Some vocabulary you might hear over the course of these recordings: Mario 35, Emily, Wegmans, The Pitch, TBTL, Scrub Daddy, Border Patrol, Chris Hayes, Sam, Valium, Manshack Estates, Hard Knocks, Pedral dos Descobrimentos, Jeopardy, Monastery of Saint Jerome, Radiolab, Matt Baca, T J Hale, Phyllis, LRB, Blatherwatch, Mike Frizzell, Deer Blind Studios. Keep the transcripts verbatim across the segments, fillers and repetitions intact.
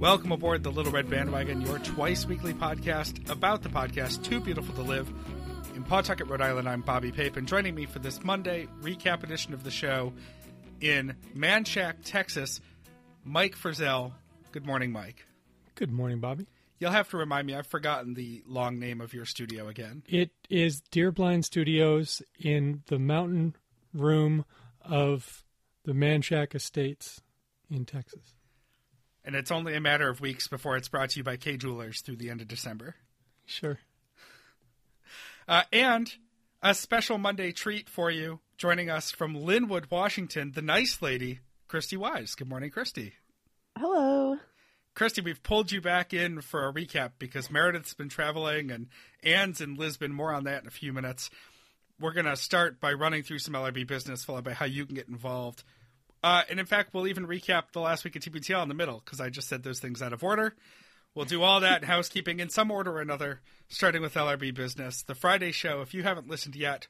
Welcome aboard the Little Red Bandwagon, your twice-weekly podcast about the podcast Too Beautiful to Live. In Pawtucket, Rhode Island, I'm Bobby Pape, and joining me for this Monday recap edition of the show in Manshack, Texas, Mike Frizzell. Good morning, Mike. Good morning, Bobby. You'll have to remind me. I've forgotten the long name of your studio again. It is Deer Blind Studios in the mountain room of the Manshack Estates in Texas. And it's only a matter of weeks before it's brought to you by K Jewelers through the end of December. Sure. Uh, and a special Monday treat for you. Joining us from Lynnwood, Washington, the nice lady, Christy Wise. Good morning, Christy. Hello. Christy, we've pulled you back in for a recap because Meredith's been traveling and Anne's in Lisbon. More on that in a few minutes. We're going to start by running through some L R B business, followed by how you can get involved. Uh, and in fact, we'll even recap the last week of T B T L in the middle because I just said those things out of order. We'll do all that in housekeeping in some order or another, starting with L R B business. The Friday show, if you haven't listened yet,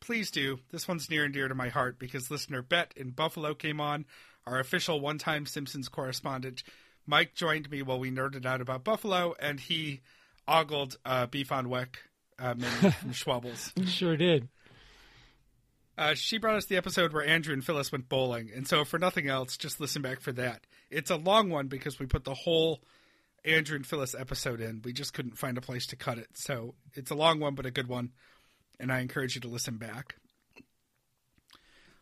please do. This one's near and dear to my heart because listener Bette in Buffalo came on, our official one-time Simpsons correspondent. Mike joined me while we nerded out about Buffalo, and he ogled uh, beef on weck uh, menu from Schwabbles. Sure did. Uh, she brought us the episode where Andrew and Phyllis went bowling, and so for nothing else, just listen back for that. It's a long one because we put the whole Andrew and Phyllis episode in. We just couldn't find a place to cut it, so it's a long one but a good one, and I encourage you to listen back.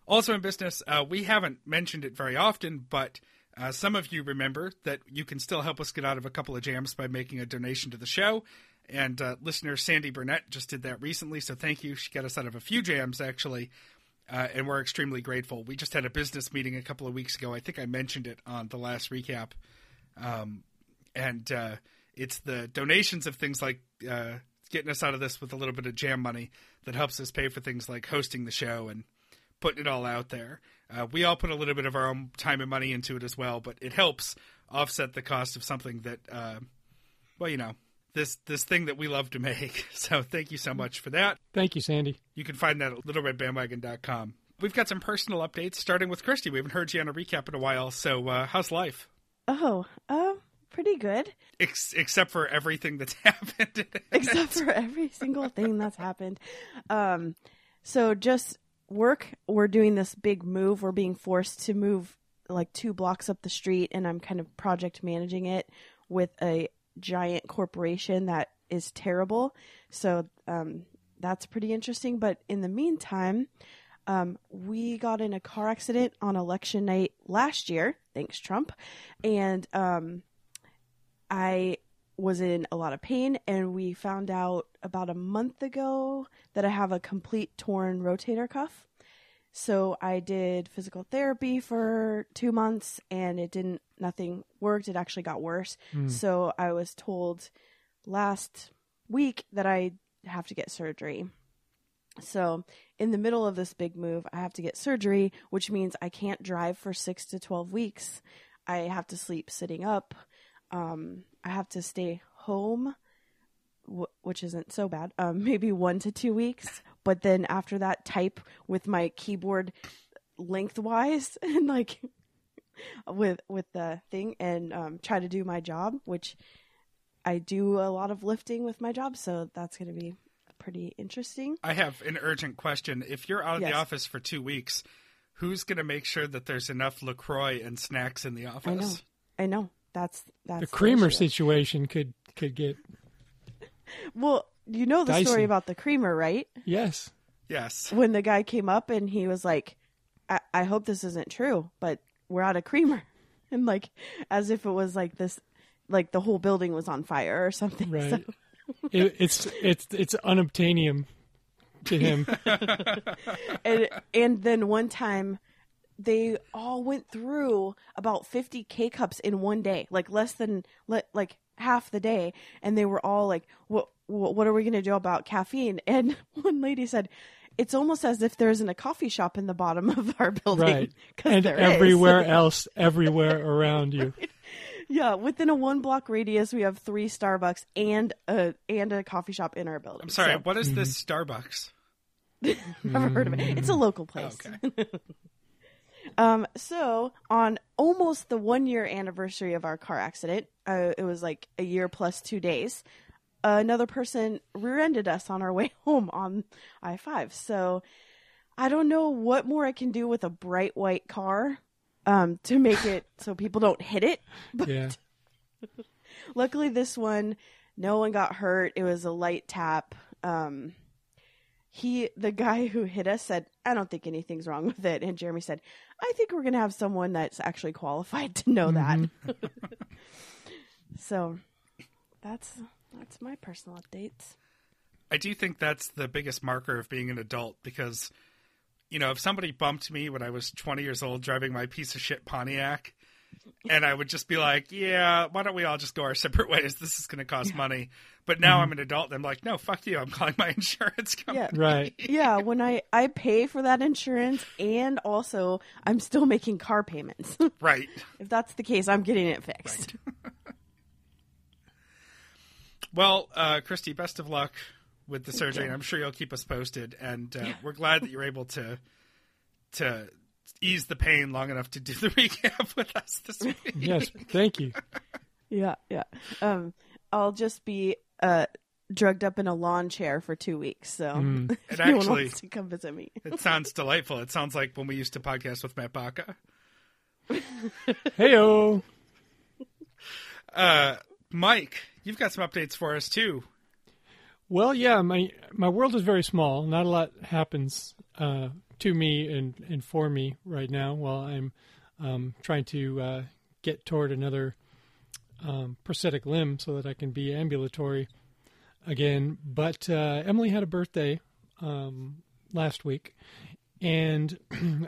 Also in business, uh, we haven't mentioned it very often, but uh, some of you remember that you can still help us get out of a couple of jams by making a donation to the show. And uh, listener Sandy Burnett just did that recently, so thank you. She got us out of a few jams, actually, uh, and we're extremely grateful. We just had a business meeting a couple of weeks ago. I think I mentioned it on the last recap. Um, and uh, it's the donations of things like uh, getting us out of this with a little bit of jam money that helps us pay for things like hosting the show and putting it all out there. Uh, we all put a little bit of our own time and money into it as well, but it helps offset the cost of something that, uh, well, you know, This this thing that we love to make. So thank you so much for that. Thank you, Sandy. You can find that at little red bandwagon dot com. We've got some personal updates, starting with Christy. We haven't heard you on a recap in a while. So uh, how's life? Oh, uh, pretty good. Ex- except for everything that's happened. Except for every single thing that's happened. Um, so just work. We're doing this big move. We're being forced to move like two blocks up the street, and I'm kind of project managing it with a giant corporation that is terrible. So um, that's pretty interesting. But in the meantime, um, we got in a car accident on election night last year. Thanks, Trump. And um, I was in a lot of pain. And we found out about a month ago that I have a complete torn rotator cuff. So I did physical therapy for two months and it didn't, nothing worked. It actually got worse. Mm. So I was told last week that I have to get surgery. So in the middle of this big move, I have to get surgery, which means I can't drive for six to twelve weeks. I have to sleep sitting up. Um, I have to stay home, w- which isn't so bad. Um, maybe one to two weeks. But then after that, type with my keyboard lengthwise and like with with the thing and um, try to do my job, which I do a lot of lifting with my job. So that's going to be pretty interesting. I have an urgent question. If you're out of yes. the office for two weeks, who's going to make sure that there's enough LaCroix and snacks in the office? I know. I know. That's, that's the creamer the situation could, could get. Well, you know the Dyson. story about the creamer, right? Yes. Yes. When the guy came up and he was like, I, I hope this isn't true, but we're out of creamer. And like, as if it was like this, like the whole building was on fire or something. Right. So. it, it's, it's, it's unobtainium to him. and, and then one time they all went through about fifty K-cups in one day, like less than like half the day. And they were all like, what? Well, what are we going to do about caffeine? And one lady said, it's almost as if there isn't a coffee shop in the bottom of our building. Right. And there everywhere is. else, everywhere around you. Right. Yeah. Within a one block radius, we have three Starbucks and a, and a coffee shop in our building. I'm sorry. So. What is this Starbucks? Never heard of it. It's a local place. Oh, okay. Um, so on almost the one year anniversary of our car accident, uh, it was like a year plus two days. Uh, another person rear-ended us on our way home on I five. So I don't know what more I can do with a bright white car um, to make it so people don't hit it. But yeah. Luckily this one, no one got hurt. It was a light tap. Um, he, the guy who hit us said, I don't think anything's wrong with it. And Jeremy said, I think we're going to have someone that's actually qualified to know mm-hmm. that. So that's... That's my personal updates. I do think that's the biggest marker of being an adult because, you know, if somebody bumped me when I was twenty years old driving my piece of shit Pontiac, and I would just be like, yeah, why don't we all just go our separate ways? This is going to cost yeah. money. But now mm-hmm. I'm an adult and I'm like, no, fuck you. I'm calling my insurance company. Yeah. Right. Yeah. When I, I pay for that insurance and also I'm still making car payments. Right. If that's the case, I'm getting it fixed. Right. Well, uh, Christy, best of luck with the surgery. And I'm sure you'll keep us posted. And uh, yeah. we're glad that you're able to to ease the pain long enough to do the recap with us this week. Yes, thank you. yeah, yeah. Um, I'll just be uh, drugged up in a lawn chair for two weeks. So mm. if it actually, anyone wants to come visit me. It sounds delightful. It sounds like when we used to podcast with Matt Baca. Hey-o. Uh, Mike. You've got some updates for us, too. Well, yeah, my my world is very small. Not a lot happens uh, to me and, and for me right now while I'm um, trying to uh, get toward another um, prosthetic limb so that I can be ambulatory again. But uh, Emily had a birthday um, last week, and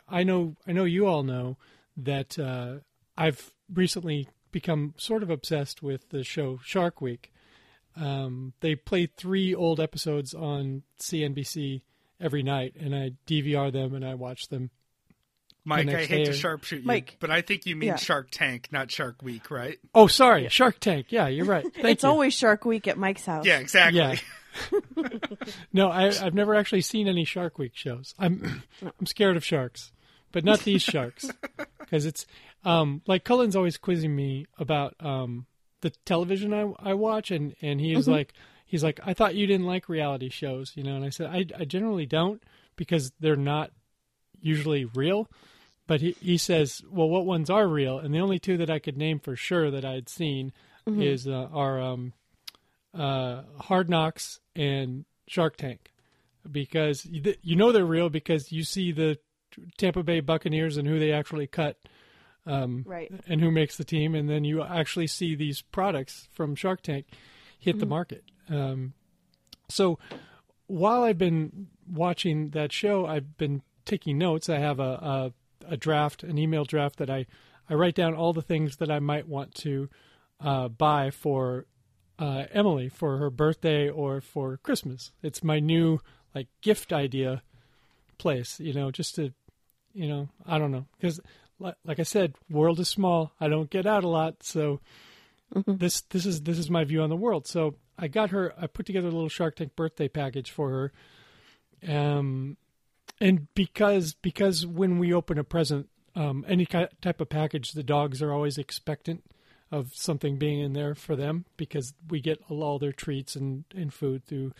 I know I know you all know that uh, I've recently become sort of obsessed with the show Shark Week. Um, they play three old episodes on C N B C every night, and I D V R them and I watch them. Mike, the I hate to sharpshoot you, Mike, but I think you mean yeah. Shark Tank, not Shark Week, right? Oh, sorry, Shark Tank. Yeah, you're right. Thank it's you. Always Shark Week at Mike's house. Yeah, exactly. Yeah. no, I, I've never actually seen any Shark Week shows. I'm I'm scared of sharks, but not these sharks. Because it's um, like Cullen's always quizzing me about um, the television I, I watch, and, and he is mm-hmm. like, he's like, I thought you didn't like reality shows, you know. And I said, I, I generally don't because they're not usually real. But he, he says, well, what ones are real? And the only two that I could name for sure that I had seen mm-hmm. is uh, are um, uh, Hard Knocks and Shark Tank, because you, you know they're real because you see the Tampa Bay Buccaneers and who they actually cut um, right. and who makes the team. And then you actually see these products from Shark Tank hit mm-hmm. the market. Um, so while I've been watching that show, I've been taking notes. I have a, a, a draft, an email draft that I, I write down all the things that I might want to uh, buy for uh, Emily for her birthday or for Christmas. It's my new like gift idea place, you know, just to, you know, I don't know. Because like I said, world is small. I don't get out a lot. So mm-hmm. this this is this is my view on the world. So I got her, I put together a little Shark Tank birthday package for her. Um, and because because when we open a present, um, any type of package, the dogs are always expectant of something being in there for them because we get all their treats and, and food through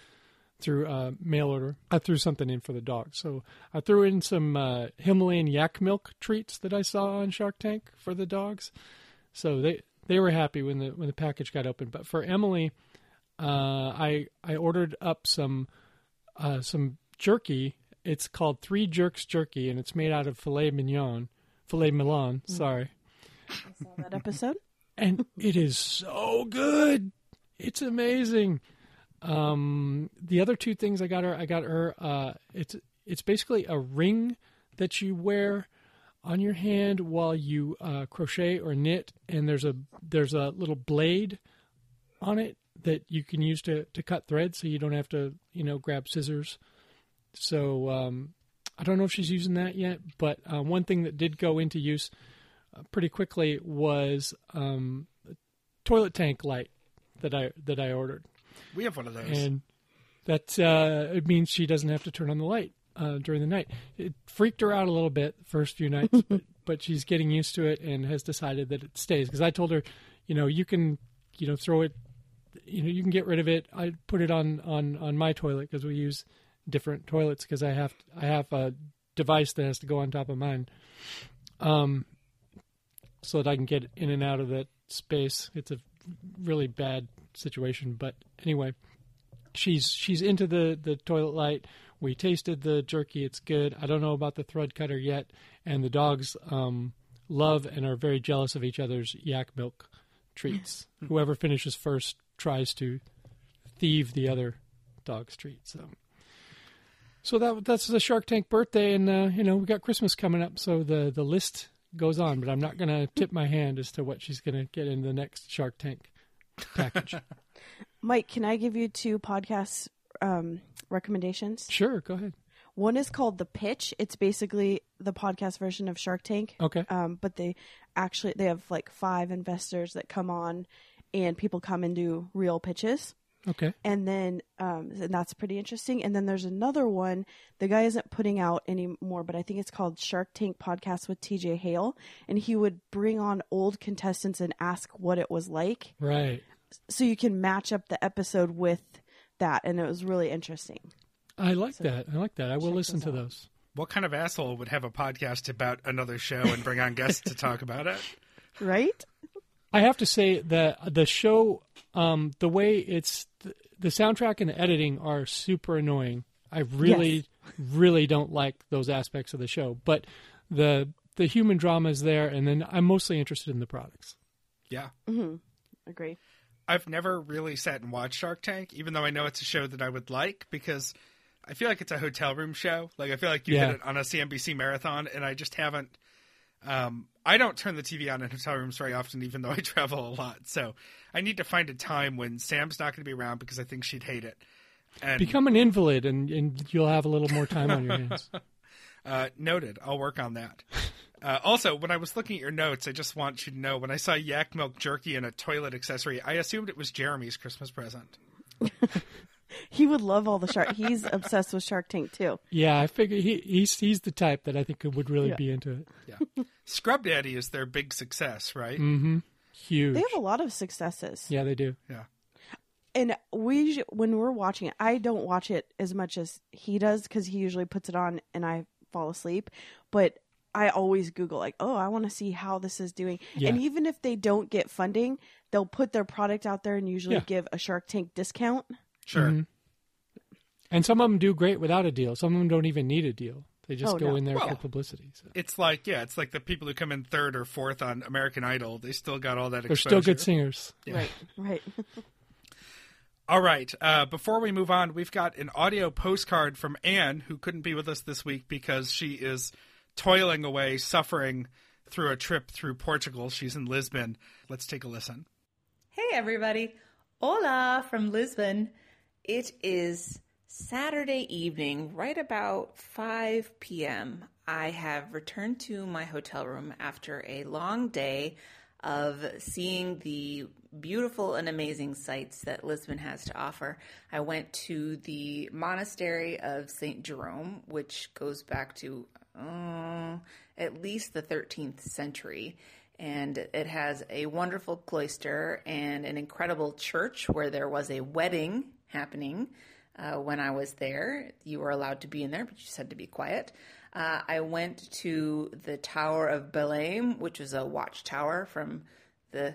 through uh, mail order. I threw something in for the dog. So I threw in some uh, Himalayan yak milk treats that I saw on Shark Tank for the dogs. So they, they were happy when the when the package got opened. But for Emily, uh, I I ordered up some uh, some jerky. It's called Three Jerks Jerky, and it's made out of filet mignon, filet Milan, mm-hmm. sorry. I saw that episode. And it is so good. It's amazing. Um, the other two things I got her, I got her, uh, it's, it's basically a ring that you wear on your hand while you, uh, crochet or knit. And there's a, there's a little blade on it that you can use to, to cut thread. So you don't have to, you know, grab scissors. So, um, I don't know if she's using that yet, but, uh, one thing that did go into use uh, pretty quickly was, um, a toilet tank light that I, that I ordered. We have one of those. And that uh, it means she doesn't have to turn on the light uh, during the night. It freaked her out a little bit the first few nights, but, but she's getting used to it and has decided that it stays. Because I told her, you know, you can, you know, throw it, you know, you can get rid of it. I put it on, on, on my toilet because we use different toilets because I have, I have a device that has to go on top of mine. Um, so that I can get in and out of that space. It's a really bad situation. But anyway, she's, she's into the, the toilet light. We tasted the jerky. It's good. I don't know about the thread cutter yet. And the dogs, um, love and are very jealous of each other's yak milk treats. Whoever finishes first tries to thieve the other dog's treat. So, so that that's the Shark Tank birthday, and uh, you know, we got Christmas coming up, so the, the list goes on. But I'm not going to tip my hand as to what she's going to get in the next Shark Tank package. Mike, can I give you two podcast um, recommendations? Sure, go ahead. One is called The Pitch. It's basically the podcast version of Shark Tank. Okay. Um, but they actually, they have like five investors that come on and people come and do real pitches. Okay. And then, um, and that's pretty interesting. And then there's another one. The guy isn't putting out anymore, but I think it's called Shark Tank Podcast with T J Hale. And he would bring on old contestants and ask what it was like. Right. So you can match up the episode with that. And it was really interesting. I like so that. I like that. I will listen to those. What kind of asshole would have a podcast about another show and bring on guests to talk about it? Right? I have to say that the show, um, the way it's, the, the soundtrack and the editing are super annoying. I really, yes. really don't like those aspects of the show. But the the human drama is there, and then I'm mostly interested in the products. Yeah. Mm-hmm. Agree. I've never really sat and watched Shark Tank, even though I know it's a show that I would like, because I feel like it's a hotel room show. Like, I feel like you yeah. did it on a C N B C marathon, and I just haven't um, – I don't turn the T V on in hotel rooms very often, even though I travel a lot. So I need to find a time when Sam's not going to be around because I think she'd hate it. And become an invalid, and, and you'll have a little more time on your hands. Uh, noted. I'll work on that. Uh, also, when I was looking at your notes, I just want you to know, when I saw yak milk jerky and a toilet accessory, I assumed it was Jeremy's Christmas present. He would love all the shark. He's obsessed with Shark Tank too. Yeah, I figure he he's he's the type that I think would really yeah. be into it. Yeah, Scrub Daddy is their big success, right? Mm-hmm. Huge. They have a lot of successes. Yeah, they do. Yeah. And we when we're watching it, I don't watch it as much as he does because he usually puts it on and I fall asleep. But I always Google like, oh, I want to see how this is doing. Yeah. And even if they don't get funding, they'll put their product out there and usually yeah. give a Shark Tank discount. Sure. Mm-hmm. And some of them do great without a deal. Some of them don't even need a deal. They just oh, go no. in there well, for publicity. So. It's like, yeah, it's like the people who come in third or fourth on American Idol. They still got all that They're exposure. They're still good singers. Yeah. Right, right. All right. Uh, before we move on, we've got an audio postcard from Anne, who couldn't be with us this week because she is toiling away, suffering through a trip through Portugal. She's in Lisbon. Let's take a listen. Hey, everybody. Hola from Lisbon. It is Saturday evening, right about five p.m. I have returned to my hotel room after a long day of seeing the beautiful and amazing sights that Lisbon has to offer. I went to the monastery of Saint Jerome, which goes back to uh, at least the thirteenth century. And it has a wonderful cloister and an incredible church where there was a wedding happening uh, when I was there. You were allowed to be in there, but you just had to be quiet. Uh, I went to the Tower of Belém, which is a watchtower from the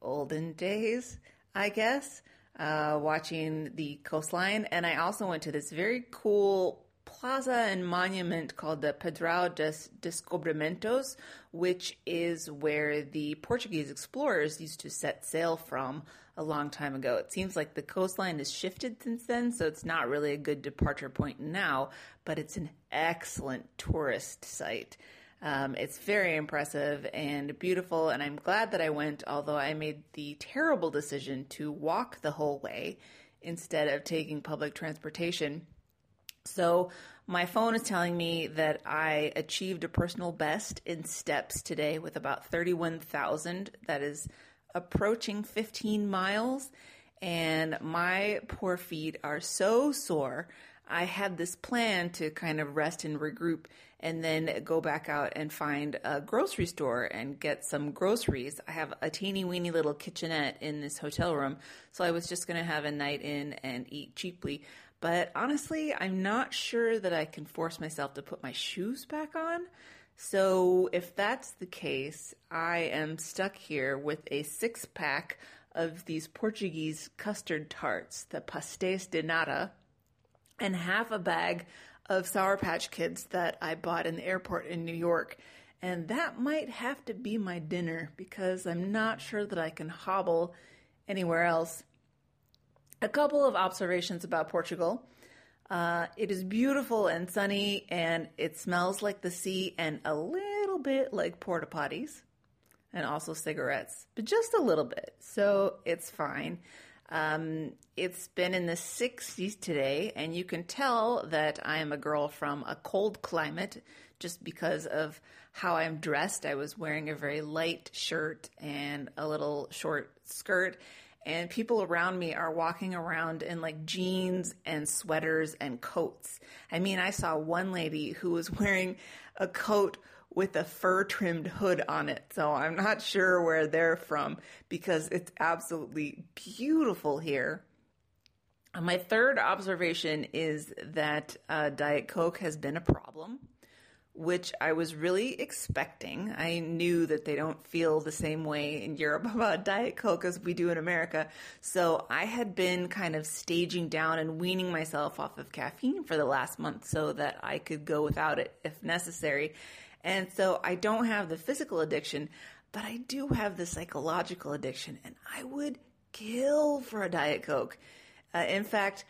olden days, I guess, uh, watching the coastline. And I also went to this very cool plaza and monument called the Pedral dos Descobrimentos, which is where the Portuguese explorers used to set sail from a long time ago. It seems like the coastline has shifted since then, so it's not really a good departure point now, but it's an excellent tourist site. Um, it's very impressive and beautiful, and I'm glad that I went, although I made the terrible decision to walk the whole way instead of taking public transportation. So my phone is telling me that I achieved a personal best in steps today with about thirty-one thousand. That is approaching fifteen miles. And my poor feet are so sore. I had this plan to kind of rest and regroup and then go back out and find a grocery store and get some groceries. I have a teeny weeny little kitchenette in this hotel room, so I was just going to have a night in and eat cheaply. But honestly, I'm not sure that I can force myself to put my shoes back on. So if that's the case, I am stuck here with a six-pack of these Portuguese custard tarts, the pastéis de nata, and half a bag of Sour Patch Kids that I bought in the airport in New York. And that might have to be my dinner because I'm not sure that I can hobble anywhere else. A couple of observations about Portugal. Uh, it is beautiful and sunny, and it smells like the sea and a little bit like porta potties and also cigarettes, but just a little bit. So it's fine. Um, it's been in the sixties today, and you can tell that I am a girl from a cold climate just because of how I'm dressed. I was wearing a very light shirt and a little short skirt, and people around me are walking around in like jeans and sweaters and coats. I mean, I saw one lady who was wearing a coat with a fur-trimmed hood on it. So I'm not sure where they're from because it's absolutely beautiful here. And my third observation is that uh, Diet Coke has been a problem, which I was really expecting. I knew that they don't feel the same way in Europe about Diet Coke as we do in America. So I had been kind of staging down and weaning myself off of caffeine for the last month so that I could go without it if necessary. And so I don't have the physical addiction, but I do have the psychological addiction, and I would kill for a Diet Coke. Uh, in fact,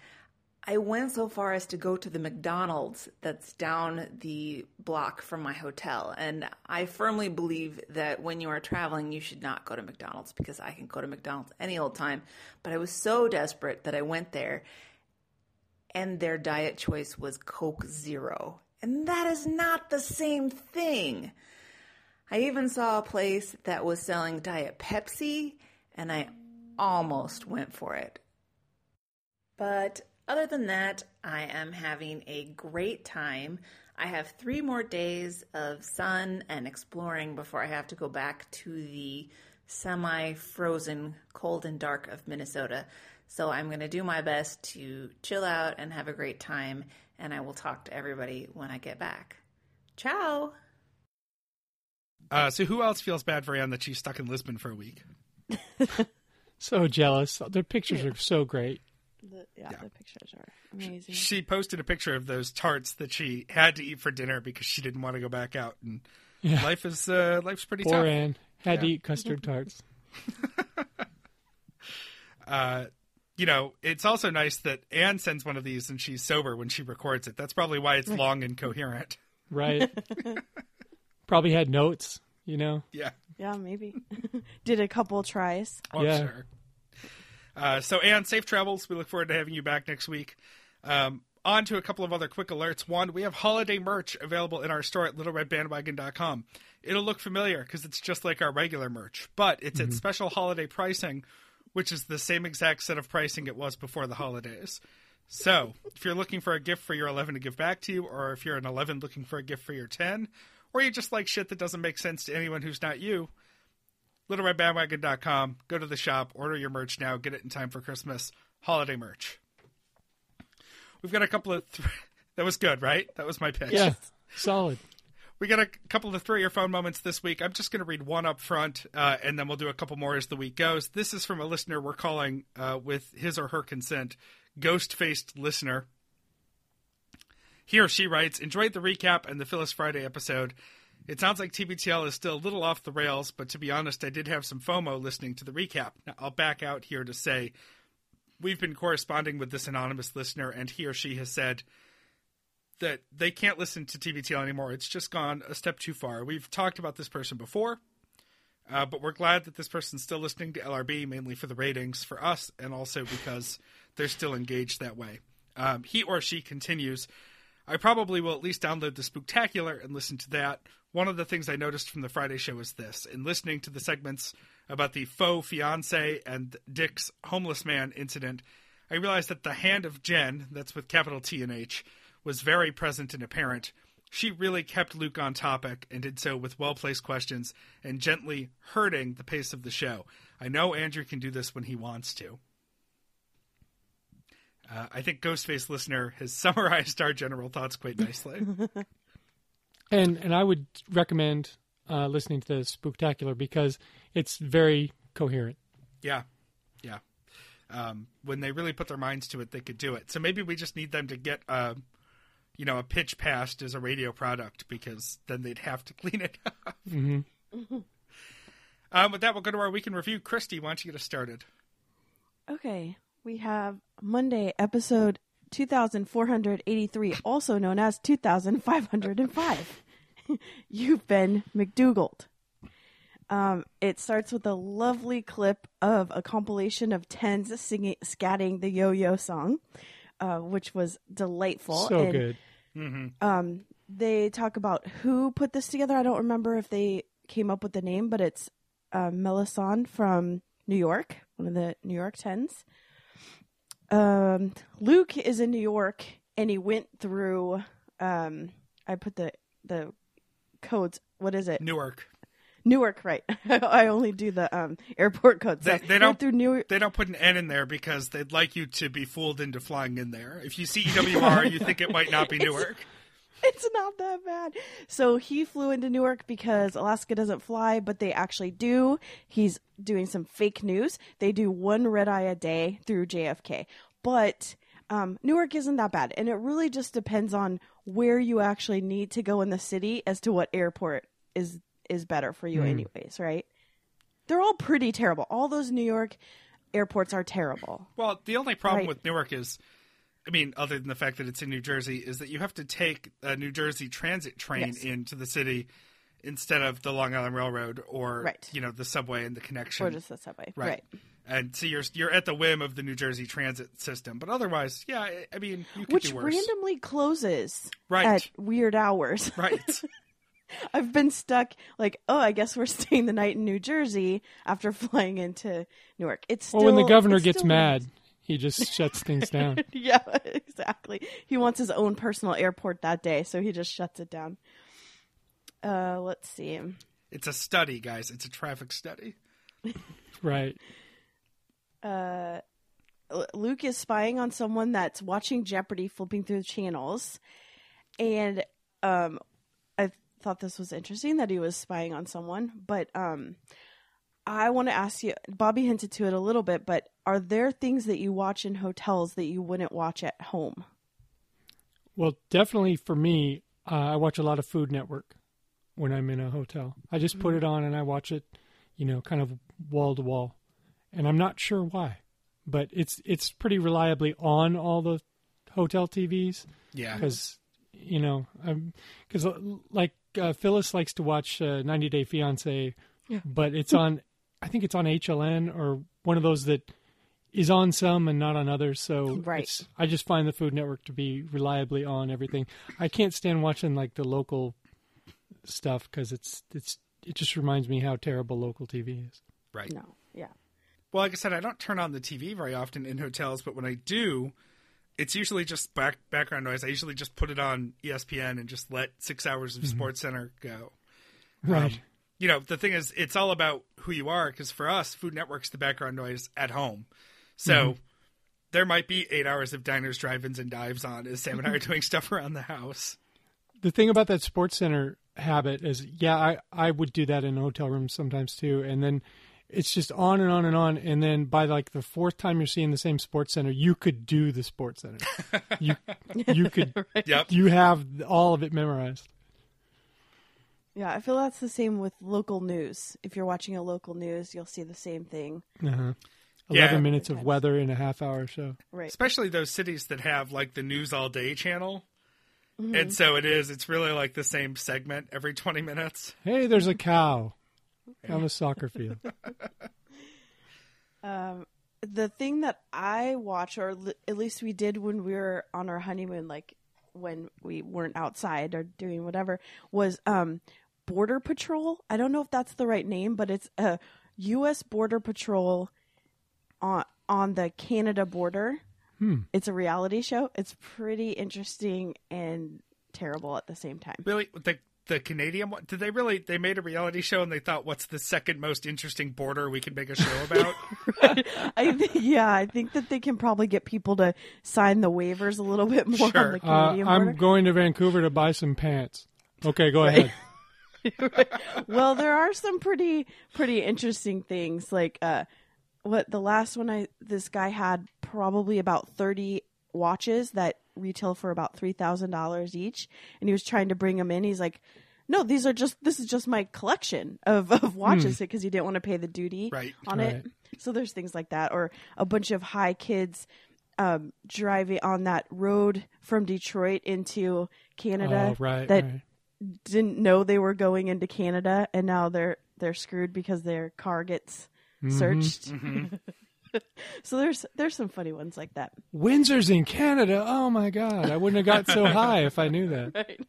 I went so far as to go to the McDonald's that's down the block from my hotel, and I firmly believe that when you are traveling, you should not go to McDonald's because I can go to McDonald's any old time, but I was so desperate that I went there, and their diet choice was Coke Zero. And that is not the same thing. I even saw a place that was selling Diet Pepsi, and I almost went for it. But other than that, I am having a great time. I have three more days of sun and exploring before I have to go back to the semi-frozen cold and dark of Minnesota. So I'm going to do my best to chill out and have a great time, and I will talk to everybody when I get back. Ciao! Uh, so who else feels bad for Anne that she's stuck in Lisbon for a week? So jealous. Their pictures yeah. are so great. The, yeah, yeah, the pictures are amazing. She, she posted a picture of those tarts that she had to eat for dinner because she didn't want to go back out, and yeah. life is uh, life's pretty Poor tough. Anne. Had yeah. to eat custard tarts. uh, you know, it's also nice that Anne sends one of these and she's sober when she records it. That's probably why it's long and coherent. Right. Probably had notes, you know? Yeah. Yeah, maybe. Did a couple tries. Oh, yeah. Sure. Uh, so, Anne, safe travels. We look forward to having you back next week. Um, on to a couple of other quick alerts. One, we have holiday merch available in our store at little red bandwagon dot com. It'll look familiar because it's just like our regular merch, but it's mm-hmm. at special holiday pricing, which is the same exact set of pricing it was before the holidays. So if you're looking for a gift for your eleven to give back to you, or if you're an eleven looking for a gift for your ten, or you just like shit that doesn't make sense to anyone who's not you, little red bandwagon dot com, go to the shop, order your merch now, get it in time for Christmas. Holiday merch. We've got a couple of th- that was good, right? That was my pitch. Yeah, solid. We got a couple of three-year phone moments this week. I'm just going to read one up front, uh, and then we'll do a couple more as the week goes. This is from a listener we're calling uh, with his or her consent, Ghost-Faced Listener. He or she writes, enjoyed the recap and the Phyllis Friday episode. It sounds like T B T L is still a little off the rails, but to be honest, I did have some FOMO listening to the recap. Now, I'll back out here to say, we've been corresponding with this anonymous listener, and he or she has said that they can't listen to T B T L anymore. It's just gone a step too far. We've talked about this person before, uh, but we're glad that this person's still listening to L R B, mainly for the ratings for us, and also because they're still engaged that way. Um, he or she continues, I probably will at least download the Spooktacular and listen to that. One of the things I noticed from the Friday show is this. In listening to the segments about the faux fiancé and Dick's homeless man incident, I realized that the hand of Jen, that's with capital T and H, was very present and apparent. She really kept Luke on topic and did so with well-placed questions and gently hurting the pace of the show. I know Andrew can do this when he wants to. Uh, I think Ghostface Listener has summarized our general thoughts quite nicely. and and I would recommend uh, listening to the Spooktacular because it's very coherent. Yeah, yeah. Um, when they really put their minds to it, they could do it. So maybe we just need them to get uh, you know, a pitch passed as a radio product because then they'd have to clean it up. Mm-hmm. um, with that, we'll go to our weekend review. Christy, why don't you get us started? Okay. We have Monday, episode two thousand four hundred eighty-three, also known as two thousand five hundred five. You've been McDougaled. Um, it starts with a lovely clip of a compilation of Tens singing, scatting the yo-yo song, uh, which was delightful. So and, good. Mm-hmm. Um, they talk about who put this together. I don't remember if they came up with the name, but it's uh, Melisande from New York, one of the New York Tens. Um, Luke is in New York and he went through, um, I put the, the codes. What is it? Newark. Newark. Right. I only do the, um, airport codes. They, so they don't, through Newark. They don't put an N in there because they'd like you to be fooled into flying in there. If you see E W R, you think it might not be Newark. It's, it's not that bad. So he flew into Newark because Alaska doesn't fly, but they actually do. He's doing some fake news. They do one red eye a day through J F K, but um, Newark isn't that bad, and it really just depends on where you actually need to go in the city as to what airport is is better for you. Mm. Anyways, right? They're all pretty terrible. All those New York airports are terrible. Well, the only problem right? with Newark is, I mean, other than the fact that it's in New Jersey, is that you have to take a New Jersey Transit train yes. into the city instead of the Long Island Railroad or, right. you know, the subway and the connection. Or just the subway. Right. right. And so you're you're at the whim of the New Jersey Transit system. But otherwise, yeah, I mean, you could Which do worse. Which randomly closes right. at weird hours. Right. I've been stuck like, oh, I guess we're staying the night in New Jersey after flying into Newark. It's still, well, when the governor gets mad, he just shuts things down. Yeah, exactly. He wants his own personal airport that day, so he just shuts it down. Uh, let's see. It's a study, guys. It's a traffic study. Right. Uh, Luke is spying on someone that's watching Jeopardy, flipping through the channels. And um, I thought this was interesting that he was spying on someone. But um, I want to ask you, Bobby hinted to it a little bit, but are there things that you watch in hotels that you wouldn't watch at home? Well, definitely for me, uh, I watch a lot of Food Network. When I'm in a hotel, I just put it on and I watch it, you know, kind of wall to wall, and I'm not sure why, but it's it's pretty reliably on all the hotel T Vs. Yeah, because you know, because like uh, Phyllis likes to watch uh, ninety Day Fiancé, yeah. but it's on. I think it's on H L N or one of those that is on some and not on others. So right. it's, I just find the Food Network to be reliably on everything. I can't stand watching like the local stuff because it's it's it just reminds me how terrible local T V is. Right. No. Yeah. Well, like I said, I don't turn on the T V very often in hotels, but when I do, it's usually just back background noise. I usually just put it on E S P N and just let six hours of mm-hmm. Sports Center go. Right. Um, you know, the thing is, it's all about who you are, because for us, Food Network's the background noise at home. So mm-hmm. there might be eight hours of Diners, Drive-Ins, and Dives on as Sam and I are doing stuff around the house. The thing about that Sports Center habit is, yeah, I, I would do that in a hotel room sometimes too. And then it's just on and on and on. And then by like the fourth time you're seeing the same Sports Center, you could do the Sports Center. You you could, right. you have all of it memorized. Yeah. I feel that's the same with local news. If you're watching a local news, you'll see the same thing. Uh-huh. eleven yeah. minutes of weather in a half hour show. Right. Especially those cities that have like the news all day channel. And so it is. It's really like the same segment every twenty minutes. Hey, there's a cow on a soccer field. um, the thing that I watch, or l- at least we did when we were on our honeymoon, like when we weren't outside or doing whatever, was um, Border Patrol. I don't know if that's the right name, but it's a U S Border Patrol on on the Canada border. Hmm. It's a reality show. It's pretty interesting and terrible at the same time. Really? The the Canadian one? Did they really? They made a reality show and they thought, what's the second most interesting border we can make a show about? Right. I th- yeah, I think that they can probably get people to sign the waivers a little bit more sure. on the Canadian uh, I'm border. I'm going to Vancouver to buy some pants. Okay, go right. ahead. Right. Well, there are some pretty pretty interesting things. Like uh, what the last one I this guy had probably about thirty watches that retail for about three thousand dollars each, and he was trying to bring them in. He's like, "No, these are just this is just my collection of of watches because mm. he didn't want to pay the duty right. on right. it." So there's things like that, or a bunch of high kids um, driving on that road from Detroit into Canada. Oh, right, that. Right. Didn't know they were going into Canada, and now they're they're screwed because their car gets mm-hmm. searched. Mm-hmm. So there's there's some funny ones like that. Windsor's in Canada. Oh my God, I wouldn't have got so high if I knew that. Right.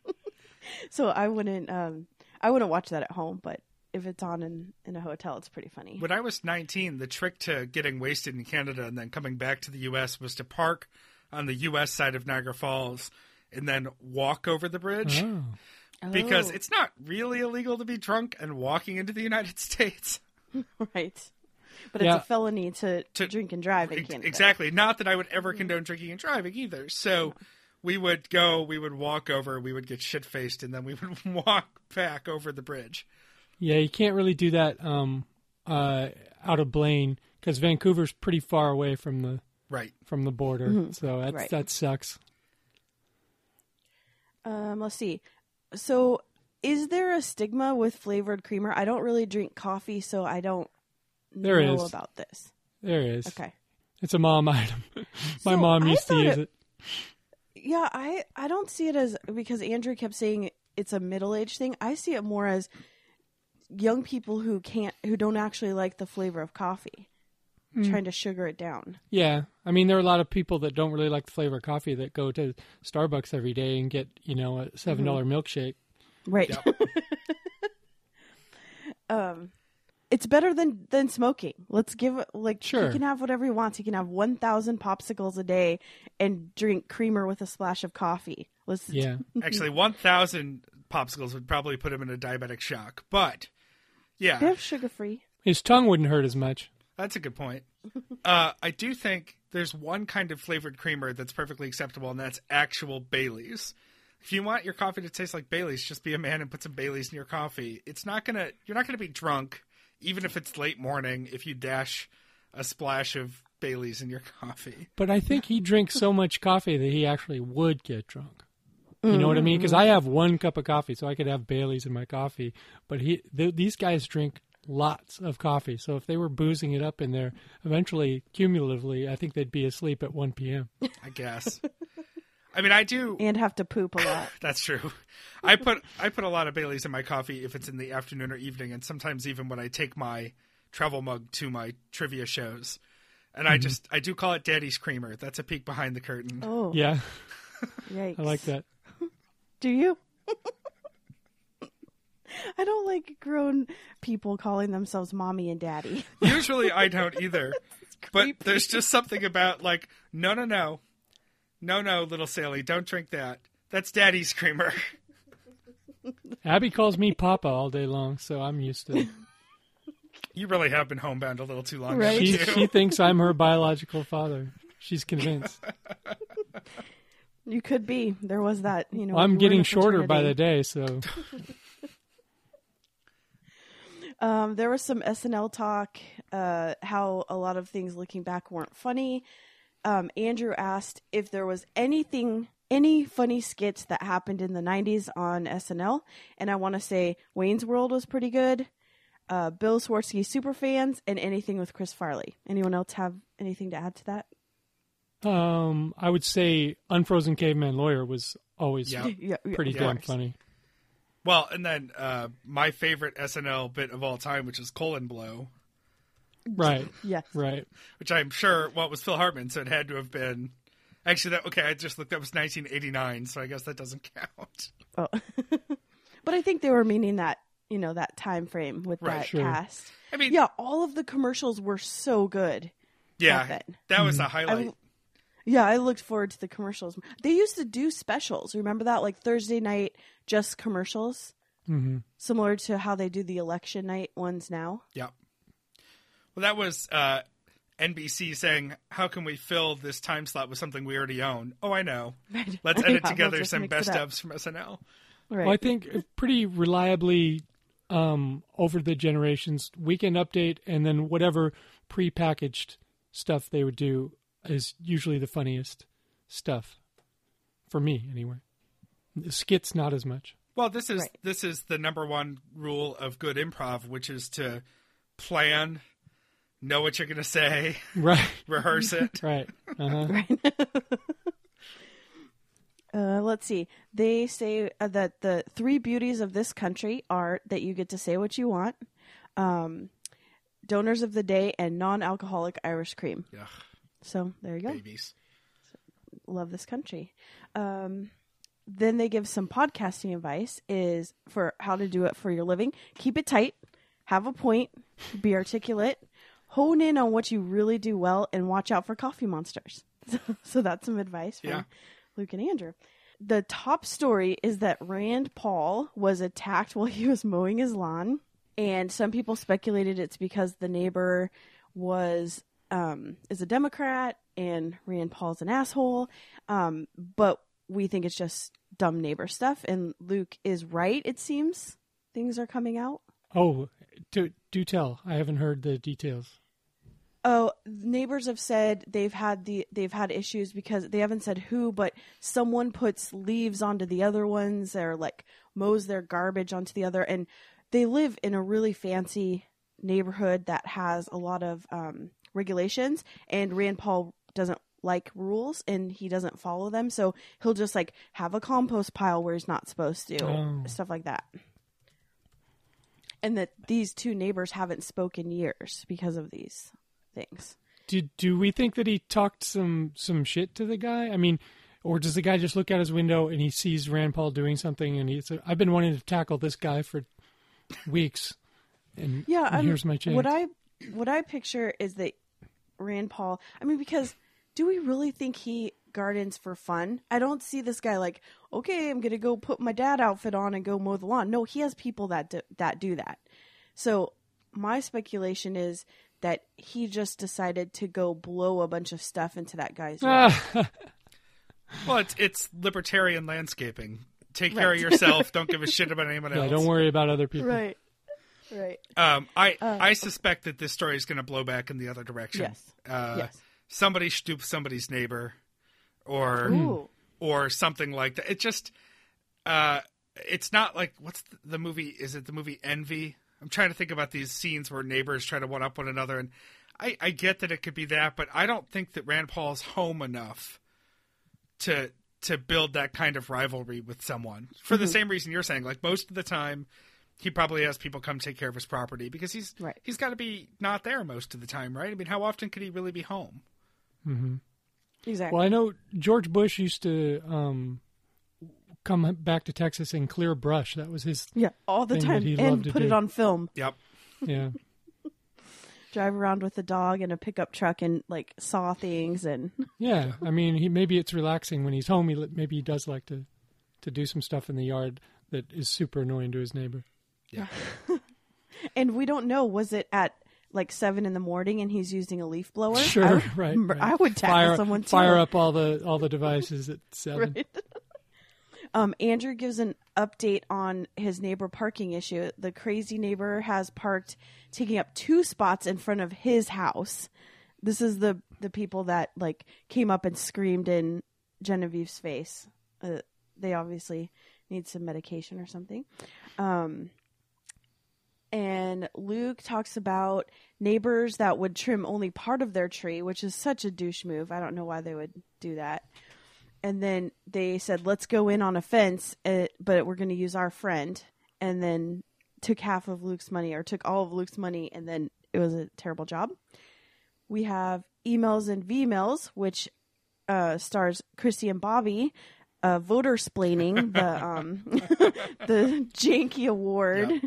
So I wouldn't um I wouldn't watch that at home, but if it's on in, in a hotel, it's pretty funny. When I was nineteen, the trick to getting wasted in Canada and then coming back to the U S was to park on the U S side of Niagara Falls and then walk over the bridge. Oh. Because oh. it's not really illegal to be drunk and walking into the United States. Right. But yeah. it's a felony to, to drink and drive in Canada. Exactly. Not that I would ever condone drinking and driving either. So no. we would go, we would walk over, we would get shit-faced, and then we would walk back over the bridge. Yeah, you can't really do that um, uh, out of Blaine because Vancouver's pretty far away from the right from the border. Mm-hmm. So that's, right. that sucks. Um, let's see. So is there a stigma with flavored creamer? I don't really drink coffee, so I don't there know is. about this. There is. Okay. It's a mom item. My so mom used to use it, it. Yeah, I, I don't see it as, because Andrew kept saying it's a middle-aged thing. I see it more as young people who can't, who don't actually like the flavor of coffee, mm. trying to sugar it down. Yeah. I mean, there are a lot of people that don't really like the flavor of coffee that go to Starbucks every day and get, you know, a seven dollars mm-hmm. milkshake. Right. Yep. um, it's better than, than smoking. Let's give it, like, sure. he can have whatever he wants. He can have one thousand popsicles a day and drink creamer with a splash of coffee. Let's yeah. Actually, one thousand popsicles would probably put him in a diabetic shock, but yeah. They're sugar-free. His tongue wouldn't hurt as much. That's a good point. Uh, I do think there's one kind of flavored creamer that's perfectly acceptable, and that's actual Bailey's. If you want your coffee to taste like Bailey's, just be a man and put some Bailey's in your coffee. It's not gonna you're not gonna be drunk, even if it's late morning, if you dash a splash of Bailey's in your coffee. But I think he drinks so much coffee that he actually would get drunk. You know what I mean? Because I have one cup of coffee, so I could have Bailey's in my coffee. But he th- these guys drink lots of coffee. So if they were boozing it up in there, eventually, cumulatively, I think they'd be asleep at one p.m. I guess. I mean, I do. And have to poop a lot. That's true. I put I put a lot of Bailey's in my coffee if it's in the afternoon or evening, and sometimes even when I take my travel mug to my trivia shows. And mm-hmm. I just, I do call it Daddy's Creamer. That's a peek behind the curtain. Oh. Yeah. Yikes. I like that. Do you? I don't like grown people calling themselves mommy and daddy. Usually I don't either. But there's just something about like, no, no, no. No, no, little Sally, don't drink that. That's Daddy's Creamer. Abby calls me Papa all day long, so I'm used to it. You really have been homebound a little too long. Right? She, she thinks I'm her biological father. She's convinced. You could be. There was that, you know. Well, I'm getting shorter by the day, so... Um, there was some S N L talk, uh, how a lot of things looking back weren't funny. Um, Andrew asked if there was anything, any funny skits that happened in the nineties on S N L. And I want to say Wayne's World was pretty good. Uh, Bill Swartzky Superfans and anything with Chris Farley. Anyone else have anything to add to that? Um, I would say Unfrozen Caveman Lawyer was always yeah. yeah, yeah, pretty yeah, damn yeah. funny. Well, and then uh, my favorite S N L bit of all time, which is Colon Blow. Right. Yes. Right. Which I'm sure, well, it was Phil Hartman, so it had to have been. Actually, that okay, I just looked, that was nineteen eighty-nine, so I guess that doesn't count. Oh. But I think they were meaning that, you know, that time frame with right, that sure. cast. I mean, yeah, all of the commercials were so good. Yeah, that was mm-hmm. a highlight. I, Yeah, I looked forward to the commercials. They used to do specials. Remember that? Like Thursday night, just commercials. Mm-hmm. Similar to how they do the election night ones now. Yeah. Well, that was uh, N B C saying, how can we fill this time slot with something we already own? Oh, I know. Let's edit yeah, together we'll some best ofs from S N L. Right. Well, I think pretty reliably um, over the generations, Weekend Update and then whatever prepackaged stuff they would do is usually the funniest stuff for me anyway. Skits, not as much. Well, this is right. this is the number one rule of good improv, which is to plan, know what you're going to say, right? Rehearse it, right? Uh-huh. Right. uh, let's see. They say that the three beauties of this country are that you get to say what you want, um, donors of the day, and non-alcoholic Irish cream. Yeah. So there you go. Babies. So, love this country. Um, then they give some podcasting advice is for how to do it for your living. Keep it tight. Have a point. Be articulate. Hone in on what you really do well and watch out for coffee monsters. So, so that's some advice from yeah. Luke and Andrew. The top story is that Rand Paul was attacked while he was mowing his lawn. And some people speculated it's because the neighbor was... Um, is a Democrat and Rand Paul's an asshole. Um, but we think it's just dumb neighbor stuff. And Luke is right, it seems. Things are coming out. Oh, do, do tell. I haven't heard the details. Oh, neighbors have said they've had the they've had issues because they haven't said who, but someone puts leaves onto the other ones or like mows their garbage onto the other. And they live in a really fancy neighborhood that has a lot of... Um, regulations, and Rand Paul doesn't like rules and he doesn't follow them, so he'll just like have a compost pile where he's not supposed to, oh. stuff like that. And that these two neighbors haven't spoken years because of these things. Do do we think that he talked some some shit to the guy? I mean, or does the guy just look out his window and he sees Rand Paul doing something and he's like, I've been wanting to tackle this guy for weeks, and yeah, and here's my chance. What I what I picture is that Rand Paul, I mean, because do we really think he gardens for fun? I don't see this guy like, okay, I'm going to go put my dad outfit on and go mow the lawn. No, he has people that do, that do that. So my speculation is that he just decided to go blow a bunch of stuff into that guy's yard. Well, it's, it's libertarian landscaping. Take right. care of yourself. Don't give a shit about anyone yeah, else. Don't worry about other people. Right. Right. Um, I uh, I suspect that this story is going to blow back in the other direction. Yes. Uh, yes. Somebody stoops somebody's neighbor, or Ooh. or something like that. It just, uh, it's not like what's the, the movie? Is it the movie Envy? I'm trying to think about these scenes where neighbors try to one up one another, and I, I get that it could be that, but I don't think that Rand Paul's home enough to to build that kind of rivalry with someone for mm-hmm. the same reason you're saying. Like most of the time. He probably has people come take care of his property because he's right. he's got to be not there most of the time, right? I mean, how often could he really be home? Mm-hmm. Exactly. Well, I know George Bush used to um, come back to Texas and clear brush. That was his yeah all the time, and put it on film. Yep. Yeah. Drive around with a dog and a pickup truck and like saw things and. Yeah, I mean, he maybe it's relaxing when he's home. He maybe he does like to to do some stuff in the yard that is super annoying to his neighbor. Yeah. And we don't know, was it at like seven in the morning and he's using a leaf blower? Sure, I would, right, right. I would tackle fire, someone too. Fire up all the all the devices at seven. Right. Um, Andrew gives an update on his neighbor parking issue. The crazy neighbor has parked, taking up two spots in front of his house. This is the, the people that like came up and screamed in Genevieve's face. Uh, they obviously need some medication or something. Um And Luke talks about neighbors that would trim only part of their tree, which is such a douche move. I don't know why they would do that. And then they said, let's go in on a fence, but we're going to use our friend. And then took half of Luke's money or took all of Luke's money. And then it was a terrible job. We have emails and V-mails, which uh, stars Christy and Bobby. Uh, voter splaining, the, um, the Janky Award, yep.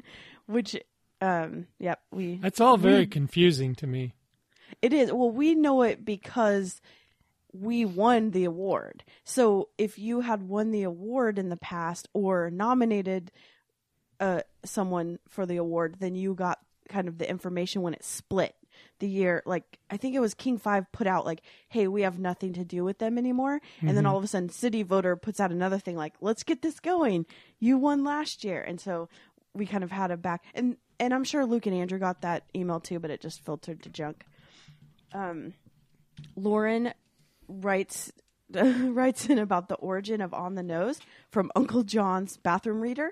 which... Um, yep, we. That's all very we, confusing to me. It is. Well, we know it because we won the award. So if you had won the award in the past or nominated uh, someone for the award, then you got kind of the information when it split the year. Like, I think it was King Five put out like, hey, we have nothing to do with them anymore. Mm-hmm. And then all of a sudden City Voter puts out another thing like, let's get this going. You won last year. And so we kind of had a back and, and I'm sure Luke and Andrew got that email too, but it just filtered to junk. Um, Lauren writes, writes in about the origin of On the Nose from Uncle John's bathroom reader.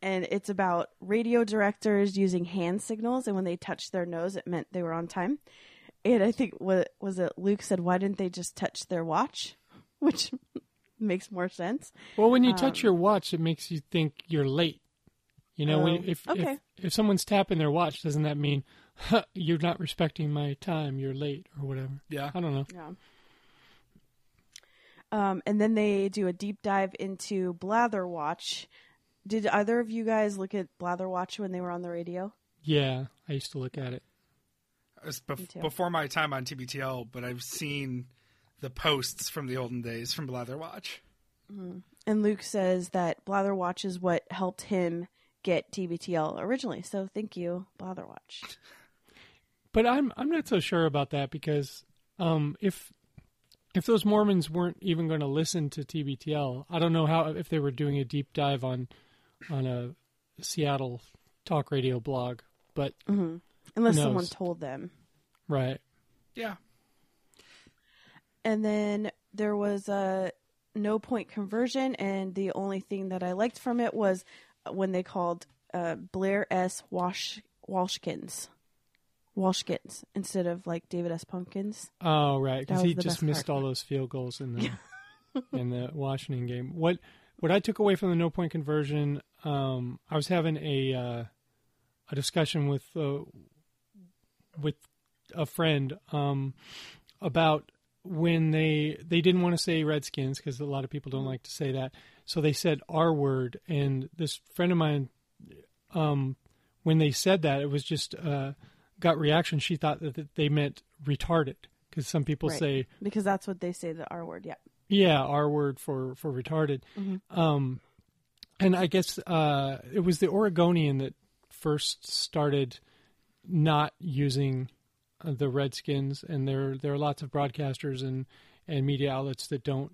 And it's about radio directors using hand signals. And when they touched their nose, it meant they were on time. And I think what was it? Luke said, why didn't they just touch their watch? Which makes more sense. Well, when you um, touch your watch, it makes you think you're late. You know, um, when, if, okay. if if someone's tapping their watch, doesn't that mean huh, you're not respecting my time? You're late or whatever. Yeah. I don't know. Yeah. Um, and then they do a deep dive into Blatherwatch. Did either of you guys look at Blatherwatch when they were on the radio? Yeah, I used to look at it. It was bef- before my time on T B T L, but I've seen the posts from the olden days from Blatherwatch. Mm-hmm. And Luke says that Blatherwatch is what helped him get T B T L originally. So thank you, Blatherwatch. But I'm I'm not so sure about that because um, if if those Mormons weren't even going to listen to T B T L, I don't know how if they were doing a deep dive on. on a Seattle talk radio blog, but mm-hmm. unless someone told them. Right. Yeah. And then there was a no point conversion. And the only thing that I liked from it was when they called uh, Blair S. Walsh Walshkins, Walshkins instead of like David S. Pumpkins. Oh, right. Cause he just missed part. all those field goals in the, in the Washington game. What, What I took away from the no point conversion, um, I was having a uh, a discussion with uh, with a friend um, about when they they didn't want to say Redskins because a lot of people don't like to say that, so they said R word. And this friend of mine, um, when they said that, it was just uh, gut reaction. She thought that they meant retarded because some people right. say because that's what they say the R word, yeah. Yeah, our word for, for retarded. Mm-hmm. Um, and I guess uh, it was the Oregonian that first started not using uh, the Redskins. And there there are lots of broadcasters and, and media outlets that don't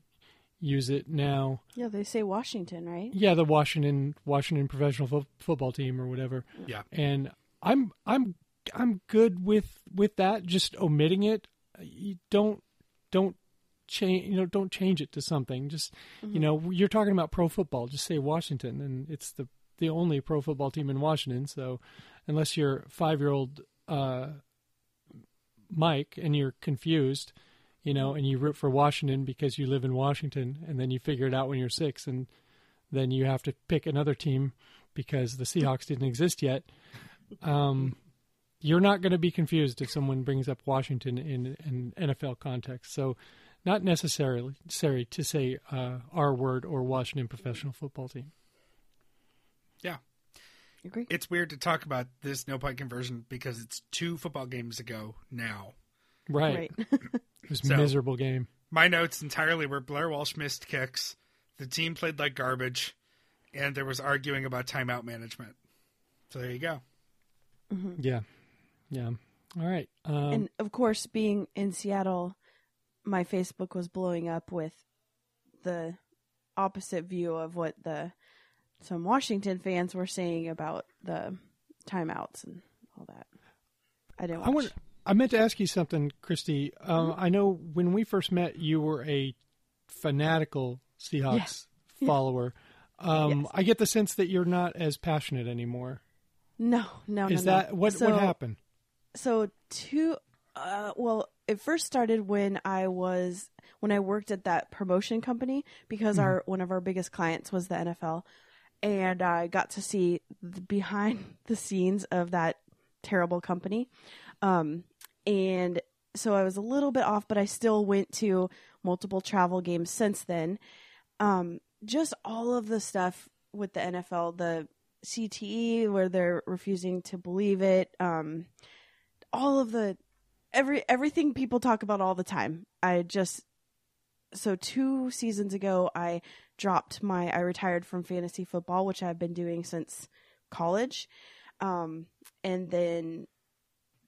use it now. Yeah, they say Washington, right? Yeah, the Washington Washington professional fo- football team or whatever. Yeah. And I'm I'm I'm good with, with that, just omitting it. You don't don't change, you know, don't change it to something. Just, mm-hmm. you know, you're talking about pro football. Just say Washington, and it's the the only pro football team in Washington. So, unless you're five year old uh, Mike and you're confused, you know, and you root for Washington because you live in Washington, and then you figure it out when you're six, and then you have to pick another team because the Seahawks didn't exist yet. Um, you're not going to be confused if someone brings up Washington in an N F L context. So. Not necessarily necessary to say uh, our word or Washington professional football team. Yeah. Agree. It's weird to talk about this no point conversion because it's two football games ago now. Right. right. It was a so, miserable game. My notes entirely were Blair Walsh missed kicks, the team played like garbage, and there was arguing about timeout management. So there you go. Mm-hmm. Yeah. Yeah. All right. Um, and, of course, being in Seattle – my Facebook was blowing up with the opposite view of what the some Washington fans were saying about the timeouts and all that. I didn't watch. I, wanted, I meant to ask you something, Christy. Um, mm-hmm. I know when we first met, you were a fanatical Seahawks yeah. follower. Um, yes. I get the sense that you're not as passionate anymore. No, no, Is no, that, no. What, so, what happened? So, two... Uh, well, it first started when I was when I worked at that promotion company because mm-hmm. our one of our biggest clients was the N F L, and I got to see the behind the scenes of that terrible company, um, and so I was a little bit off, but I still went to multiple travel games since then. Um, just all of the stuff with the N F L, the C T E where they're refusing to believe it, um, all of the. Every everything people talk about all the time. I just so two seasons ago, I dropped my, I retired from fantasy football, which I've been doing since college. Um, and then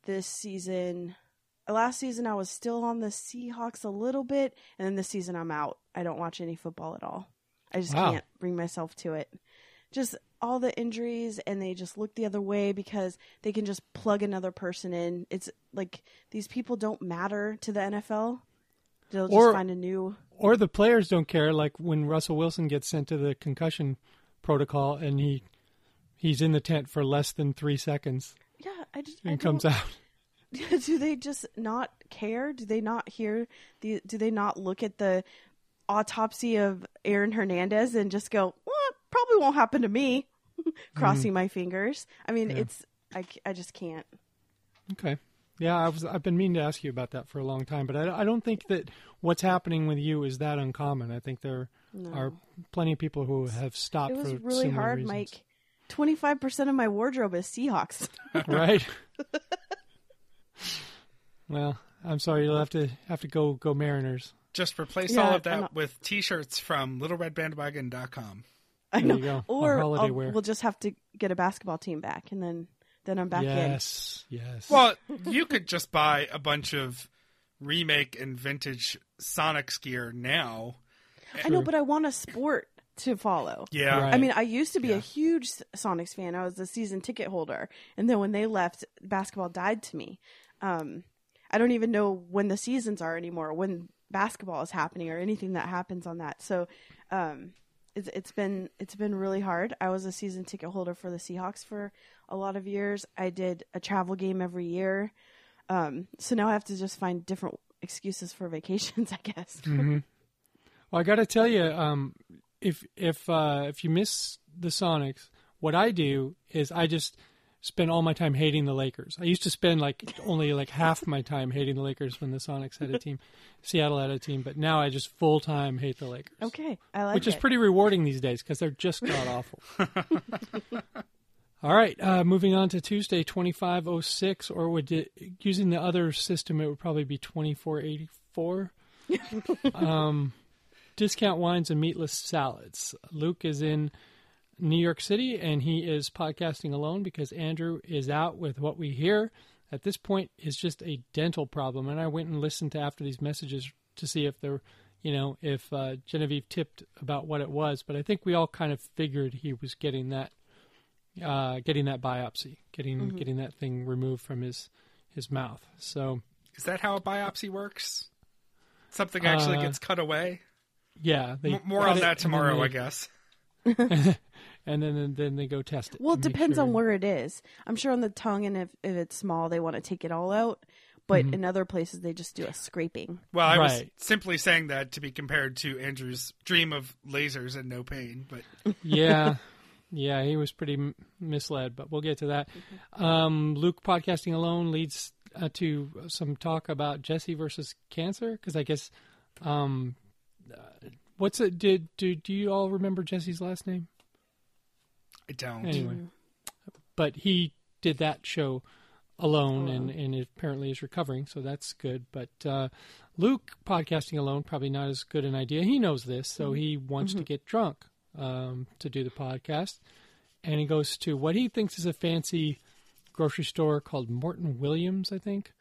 this season, last season I was still on the Seahawks a little bit. And then this season I'm out. I don't watch any football at all. I just wow. can't bring myself to it. Just all the injuries, and they just look the other way because they can just plug another person in. It's like these people don't matter to the N F L. They'll just or, find a new... Or the players don't care. Like when Russell Wilson gets sent to the concussion protocol and he he's in the tent for less than three seconds. Yeah, I just... And I comes out. Do they just not care? Do they not hear? The, do they not look at the autopsy of Aaron Hernandez and just go, well, it probably won't happen to me, crossing mm. my fingers? I mean, yeah. it's... I, I just can't. Okay. Yeah, I was, I've been meaning to ask you about that for a long time, but I, I don't think that what's happening with you is that uncommon. I think there no. are plenty of people who have stopped for similar reasons. It was really hard, reasons. Mike. twenty-five percent of my wardrobe is Seahawks. Right? Well, I'm sorry. You'll have to have to go, go Mariners. Just replace yeah, all of that with T-shirts from little red bandwagon dot com. I know. There you go. Or, or holiday wear. We'll just have to get a basketball team back and then... Then I'm back yes, in. Yes, yes. Well, you could just buy a bunch of remake and vintage Sonics gear now. I know, but I want a sport to follow. Yeah. Right. I mean, I used to be yeah. a huge Sonics fan. I was a season ticket holder. And then when they left, basketball died to me. Um, I don't even know when the seasons are anymore, when basketball is happening or anything that happens on that. So um, it's, it's been it's been really hard. I was a season ticket holder for the Seahawks for a lot of years. I did a travel game every year. Um, so now I have to just find different excuses for vacations, I guess. Mm-hmm. Well, I got to tell you, um, if, if, uh, if you miss the Sonics, what I do is I just spend all my time hating the Lakers. I used to spend like only like half my time hating the Lakers when the Sonics had a team, Seattle had a team, but now I just full time hate the Lakers. Okay. I like Which it. is pretty rewarding these days because they're just god awful. All right, uh, moving on to Tuesday, twenty-five oh six, or would it, using the other system, it would probably be twenty-four eighty-four. um, discount wines and meatless salads. Luke is in New York City, and he is podcasting alone because Andrew is out with what we hear at this point is just a dental problem. And I went and listened to after these messages to see if there, you know, if uh, Genevieve tipped about what it was. But I think we all kind of figured he was getting that. Uh, getting that biopsy, getting mm-hmm. getting that thing removed from his, his mouth. So, is that how a biopsy works? Something actually uh, gets cut away? Yeah. They M- more on it, that tomorrow, they, I guess. and then then they go test it. Well, it depends sure. on where it is. I'm sure on the tongue, and if, if it's small, they want to take it all out. But mm-hmm. in other places, they just do a scraping. Well, I right. was simply saying that to be compared to Andrew's dream of lasers and no pain. But yeah. Yeah, he was pretty m- misled, but we'll get to that. Um, Luke podcasting alone leads uh, to some talk about Jesse versus cancer, because I guess um, uh, what's it? Did do do you all remember Jesse's last name? I don't. Anyway, but he did that show alone, oh. and and it apparently is recovering, so that's good. But uh, Luke podcasting alone probably not as good an idea. He knows this, so mm-hmm. he wants mm-hmm. to get drunk. Um, to do the podcast, and he goes to what he thinks is a fancy grocery store called Morton Williams, I think.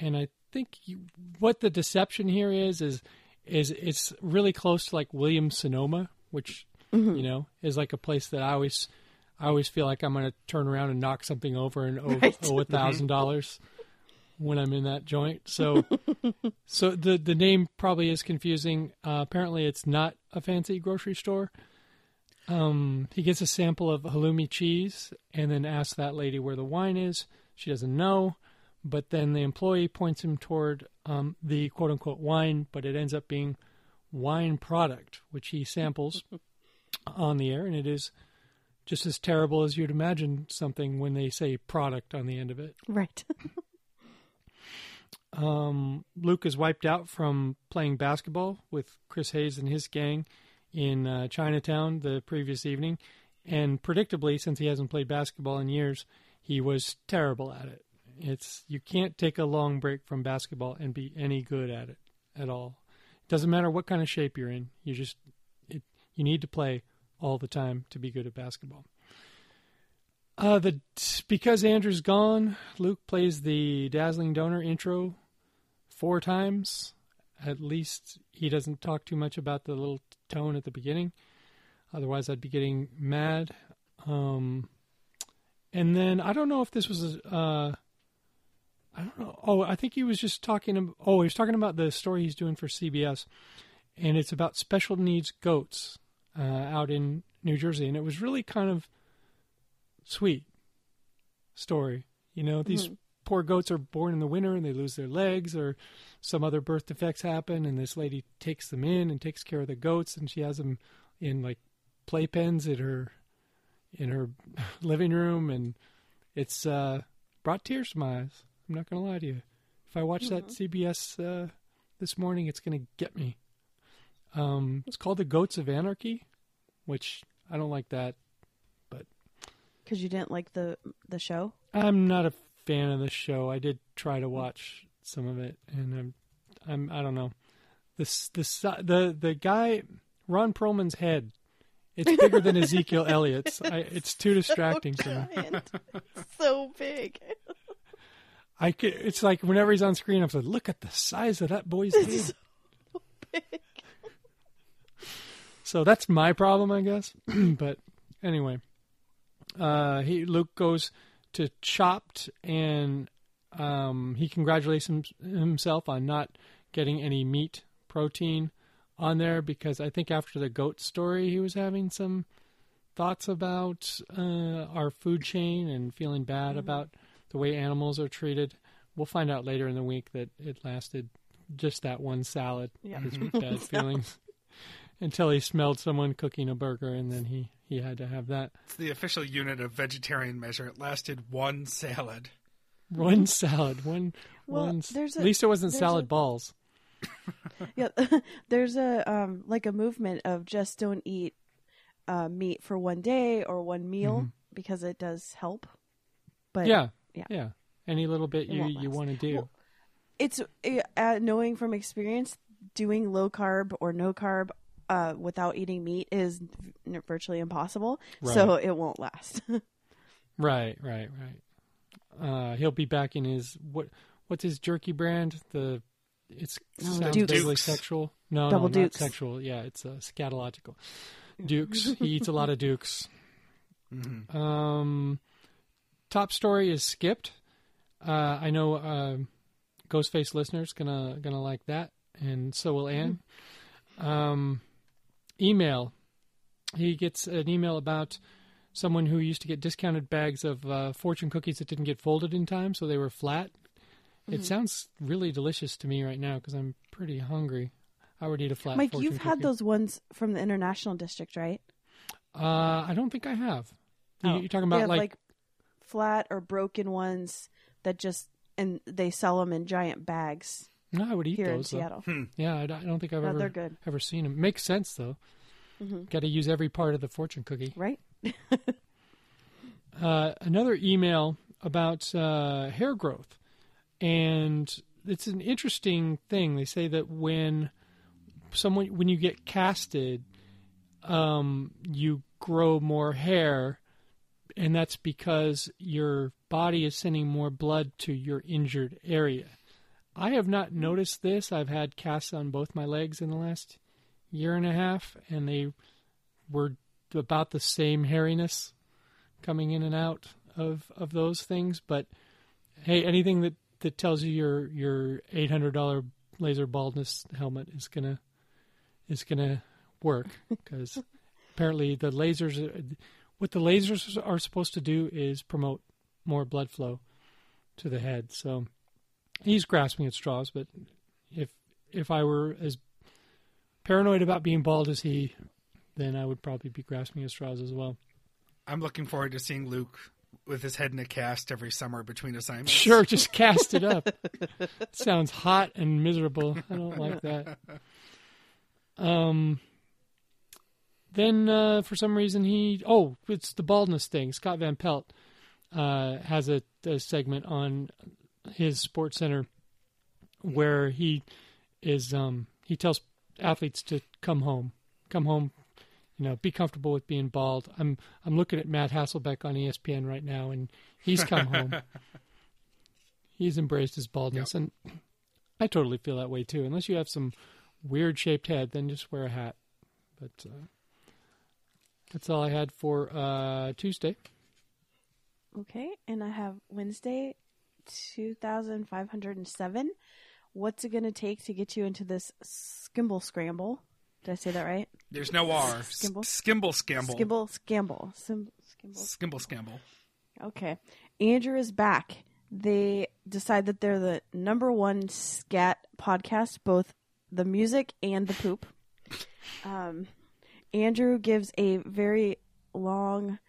And I think you, what the deception here is, is, is it's really close to like Williams Sonoma, which, mm-hmm. you know, is like a place that I always, I always feel like I'm going to turn around and knock something over and owe, right. owe a thousand dollars when I'm in that joint. So, so the, the name probably is confusing. Uh, apparently it's not a fancy grocery store. Um, he gets a sample of halloumi cheese and then asks that lady where the wine is. She doesn't know, but then the employee points him toward um, the quote-unquote wine, but it ends up being wine product, which he samples on the air, and it is just as terrible as you'd imagine something when they say product on the end of it. Right. um, Luke is wiped out from playing basketball with Chris Hayes and his gang in uh, Chinatown the previous evening, and predictably, since he hasn't played basketball in years, he was terrible at it. It's you can't take a long break from basketball and be any good at it at all. Doesn't matter what kind of shape you're in. You just it, you need to play all the time to be good at basketball. Uh, the because Andrew's gone, Luke plays the Dazzling Donor intro four times. At least he doesn't talk too much about the little tone at the beginning. Otherwise, I'd be getting mad. Um, and then I don't know if this was a. Uh, I don't know. Oh, I think he was just talking. Oh, he was talking about the story he's doing for C B S, and it's about special needs goats uh, out in New Jersey. And it was really kind of sweet story. You know, these mm-hmm. poor goats are born in the winter and they lose their legs or some other birth defects happen. And this lady takes them in and takes care of the goats. And she has them in like playpens in her, in her living room. And it's uh, brought tears to my eyes. I'm not going to lie to you. If I watch mm-hmm. that C B S uh, this morning, it's going to get me. Um, it's called The Goats of Anarchy, which I don't like that. But because you didn't like the the show? I'm not a fan of the show. I did try to watch some of it, and I'm I'm I don't know. This this the the guy Ron Perlman's head. It's bigger than Ezekiel Elliott's. I, it's too distracting so to me. It's so big. I could, it's like whenever he's on screen, I'm like, look at the size of that boy's head. It's so big. So that's my problem, I guess. But anyway, uh, he Luke goes to Chopped, and um, he congratulates him, himself on not getting any meat protein on there because I think after the goat story, he was having some thoughts about uh, our food chain and feeling bad mm-hmm. about the way animals are treated. We'll find out later in the week that it lasted just that one salad, yeah. his bad feelings, until he smelled someone cooking a burger, and then he, he had to have that. It's the official unit of vegetarian measure. It lasted one salad. One salad. One. Well, one, there's a, at least it wasn't salad a, balls. Yeah, there's a um, like a movement of just don't eat uh, meat for one day or one meal mm-hmm. because it does help. But yeah. Yeah. Yeah. Any little bit you, you want to do. Well, it's uh, knowing from experience, doing low carb or no carb uh, without eating meat is virtually impossible. Right. So it won't last. Right. Right. Right. Uh, he'll be back in his, what, what's his jerky brand? The, it's no, Dukes. Sexual. No, Double no, Dukes. Not sexual. Yeah. It's uh, scatological. Dukes. He eats a lot of Dukes. Mm-hmm. Um, Top story is skipped. Uh, I know uh, Ghostface listeners gonna gonna like that, and so will Anne. Um, email. He gets an email about someone who used to get discounted bags of uh, fortune cookies that didn't get folded in time, so they were flat. Mm-hmm. It sounds really delicious to me right now because I'm pretty hungry. I would eat a flat. Mike, fortune you've cookie. Had those ones from the International District, right? Uh, I don't think I have. Oh. You're talking about have, like. like- flat or broken ones that just and they sell them in giant bags. No, I would eat here those in Seattle. Hmm. Yeah, I don't think I've no, ever good. ever seen them. Makes sense though. Mm-hmm. Got to use every part of the fortune cookie, right? uh, another email about uh, hair growth, and it's an interesting thing. They say that when someone when you get casted, um, you grow more hair. And that's because your body is sending more blood to your injured area. I have not noticed this. I've had casts on both my legs in the last year and a half, and they were about the same hairiness coming in and out of, of those things. But, hey, anything that, that tells you your, your eight hundred dollars laser baldness helmet is gonna is gonna work because apparently the lasers are... What the lasers are supposed to do is promote more blood flow to the head. So he's grasping at straws, but if if I were as paranoid about being bald as he, then I would probably be grasping at straws as well. I'm looking forward to seeing Luke with his head in a cast every summer between assignments. Sure, just cast it up. It sounds hot and miserable. I don't like that. Um... Then, uh, for some reason, he... Oh, it's the baldness thing. Scott Van Pelt uh, has a, a segment on his Sports Center where he is... Um, he tells athletes to come home, come home, you know, be comfortable with being bald. I'm I'm looking at Matt Hasselbeck on E S P N right now, and he's come home. He's embraced his baldness, yep. And I totally feel that way too. Unless you have some weird shaped head, then just wear a hat. But uh, that's all I had for uh, Tuesday. Okay, and I have Wednesday, two thousand five hundred seven. What's it going to take to get you into this skimble scramble? Did I say that right? There's no R. Skimble? Skimble scamble. Skimble scamble. Sim- skimble. Skimble scamble. Okay. Andrew is back. They decide that they're the number one scat podcast, both the music and the poop. Um, Andrew gives a very long,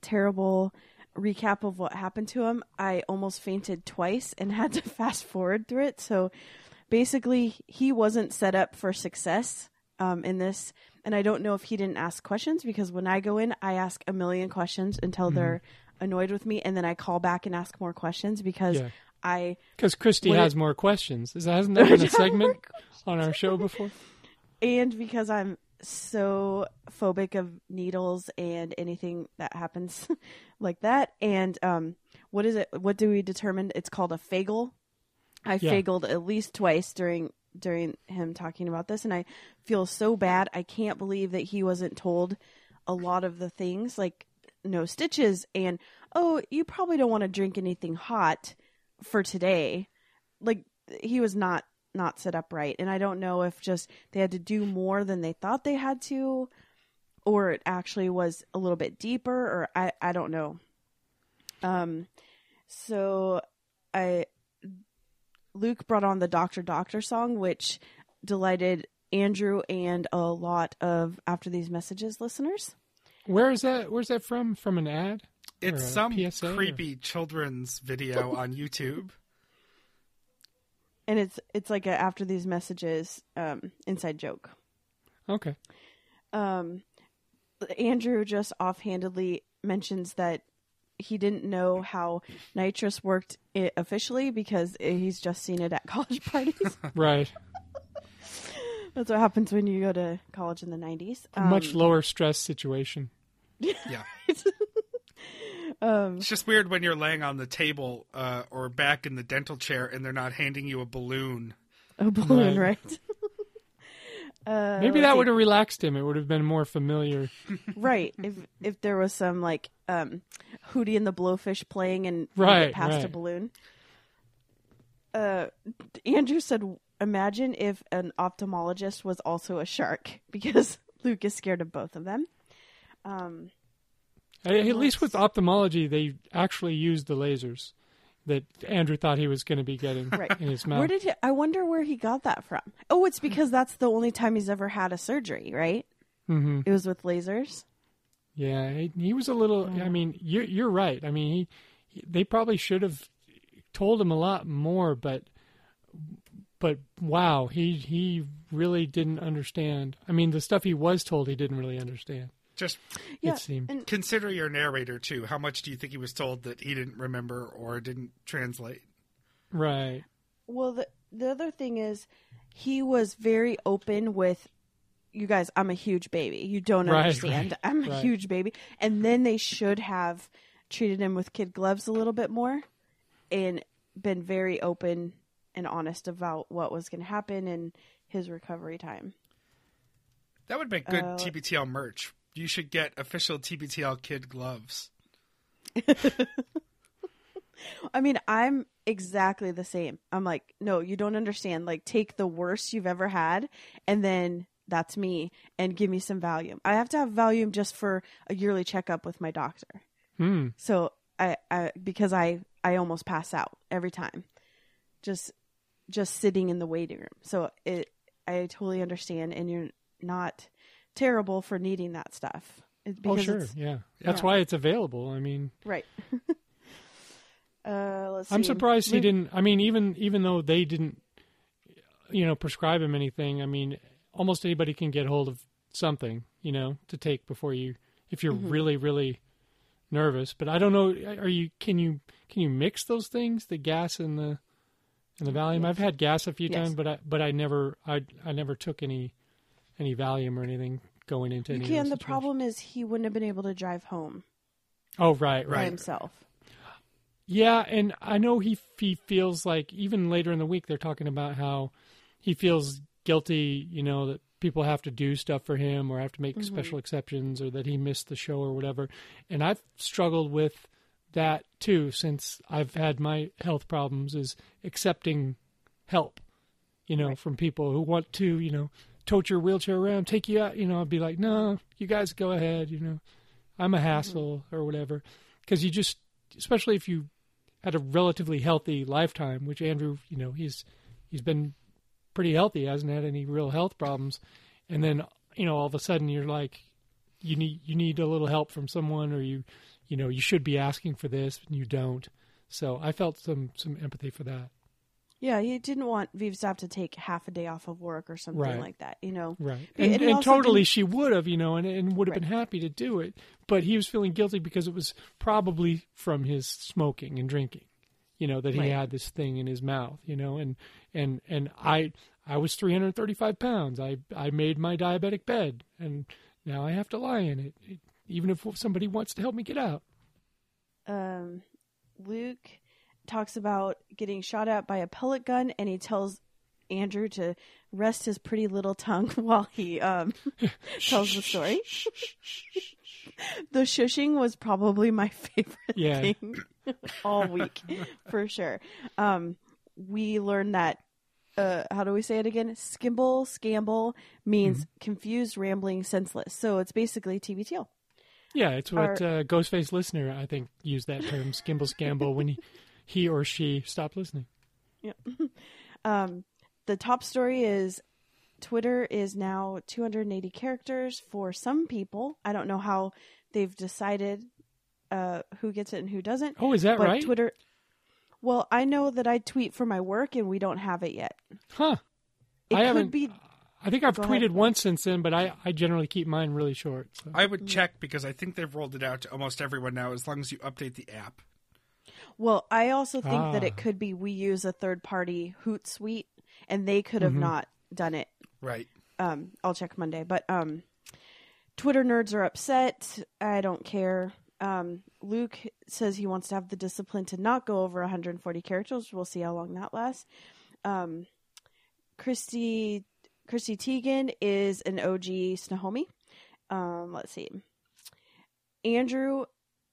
terrible recap of what happened to him. I almost fainted twice and had to fast forward through it. So basically, he wasn't set up for success um, in this. And I don't know if he didn't ask questions, because when I go in, I ask a million questions until mm-hmm. they're annoyed with me, and then I call back and ask more questions because yeah. I... Because Christy has it, more questions. Is that, hasn't that been a segment on our show before? And because I'm so phobic of needles and anything that happens like that. And um, what is it? What do we determine? It's called a fagel. I yeah. fageled at least twice during during him talking about this, and I feel so bad. I can't believe that he wasn't told a lot of the things, like no stitches and, oh, you probably don't want to drink anything hot for today. Like, he was not not set up right. And I don't know if just they had to do more than they thought they had to, or it actually was a little bit deeper, or I, I don't know. Um, so I, Luke brought on the Doctor Doctor song, which delighted Andrew and a lot of After These Messages listeners. Where is that? Where's that from? From an ad? It's some P S A creepy or... children's video on YouTube. And it's it's like a After These Messages um, inside joke. Okay. Um, Andrew just offhandedly mentions that he didn't know how nitrous worked it officially because he's just seen it at college parties. Right. That's what happens when you go to college in the nineties. Um, a much lower stress situation. Yeah. Um, it's just weird when you're laying on the table uh, or back in the dental chair and they're not handing you a balloon. A balloon, right? right. uh, Maybe that would have relaxed him. It would have been more familiar. Right. If if there was some like um, Hootie and the Blowfish playing and right, it passed right. a balloon. Uh, Andrew said, imagine if an ophthalmologist was also a shark, because Luke is scared of both of them. Um, at, at least with ophthalmology, they actually used the lasers that Andrew thought he was going to be getting right. in his mouth. Where did he, I wonder where he got that from. Oh, it's because that's the only time he's ever had a surgery, right? Mm-hmm. It was with lasers. Yeah, he, he was a little. Yeah. I mean, you're, you're right. I mean, he, he, they probably should have told him a lot more, but. But wow, he he really didn't understand. I mean, the stuff he was told, he didn't really understand. Just yeah, it seemed. And consider your narrator too. How much do you think he was told that he didn't remember or didn't translate? Right. Well, the the other thing is, he was very open with you guys. I'm a huge baby. You don't right, understand. Right, I'm a right. huge baby. And then they should have treated him with kid gloves a little bit more, and been very open and honest about what was going to happen in his recovery time. That would make good uh, T B T L merch. You should get official T B T L kid gloves. I mean, I'm exactly the same. I'm like, no, you don't understand. Like, take the worst you've ever had, and then that's me, and give me some Valium. I have to have Valium just for a yearly checkup with my doctor. Hmm. So I, I because I, I almost pass out every time. Just just sitting in the waiting room. So it, I totally understand, and you're not terrible for needing that stuff. It's because oh, sure, it's, yeah. That's yeah. why it's available. I mean... Right. uh, let's see. I'm surprised Luke, he didn't... I mean, even even though they didn't, you know, prescribe him anything, I mean, almost anybody can get hold of something, you know, to take before you... If you're mm-hmm. really, really nervous. But I don't know, are you? Can you can you mix those things? The gas and the... And the Valium, yes. I've had gas a few yes. times, but I but I never I I never took any any Valium or anything going into any situation. You can. The problem is he wouldn't have been able to drive home. Oh, right, right. By himself. Yeah, and I know he he feels like, even later in the week, they're talking about how he feels guilty, you know, that people have to do stuff for him or have to make mm-hmm. special exceptions or that he missed the show or whatever. And I've struggled with that too since I've had my health problems, is accepting help, you know, right. from people who want to, you know, tote your wheelchair around, take you out, you know, I'd be like, no, you guys go ahead, you know, I'm a hassle mm-hmm. or whatever. Because you just, especially if you had a relatively healthy lifetime, which Andrew, you know, he's he's been pretty healthy, hasn't had any real health problems. And then, you know, all of a sudden you're like, you need, you need a little help from someone, or you, you know, you should be asking for this and you don't. So I felt some, some empathy for that. Yeah. He didn't want Vives to have to take half a day off of work or something right. like that, you know? Right. And, and, and totally didn't... she would have, you know, and, and would have right. been happy to do it, but he was feeling guilty because it was probably from his smoking and drinking. You know, that he right. had this thing in his mouth, you know, and, and, and I, I was three hundred thirty-five pounds. I, I made my diabetic bed and now I have to lie in it, it even if somebody wants to help me get out. Um, Luke talks about getting shot at by a pellet gun, and he tells Andrew to rest his pretty little tongue while he, um, tells the story. The shushing was probably my favorite yeah. thing all week for sure. Um, we learned that, uh, how do we say it again? Skimble, scamble means mm-hmm. confused, rambling, senseless. So it's basically T B T L. Yeah. It's what Our... uh, Ghostface Listener, I think, used that term, skimble, scamble, when he, he or she stopped listening. Yeah. Um, the top story is Twitter is now two hundred eighty characters for some people. I don't know how they've decided uh, who gets it and who doesn't. Oh, is that but right? Twitter. Well, I know that I tweet for my work and we don't have it yet. Huh. It I could haven't, be. I think I've Go tweeted ahead. once since then, but I, I generally keep mine really short. So. I would check because I think they've rolled it out to almost everyone now, as long as you update the app. Well, I also think ah. that it could be we use a third party Hootsuite and they could have mm-hmm. not done it. Right. Um, I'll check Monday. But um, Twitter nerds are upset. I don't care. Um, Luke says he wants to have the discipline to not go over one hundred forty characters. We'll see how long that lasts. Um, Christy Christy Teigen is an O G Snohomi. Um, let's see. Andrew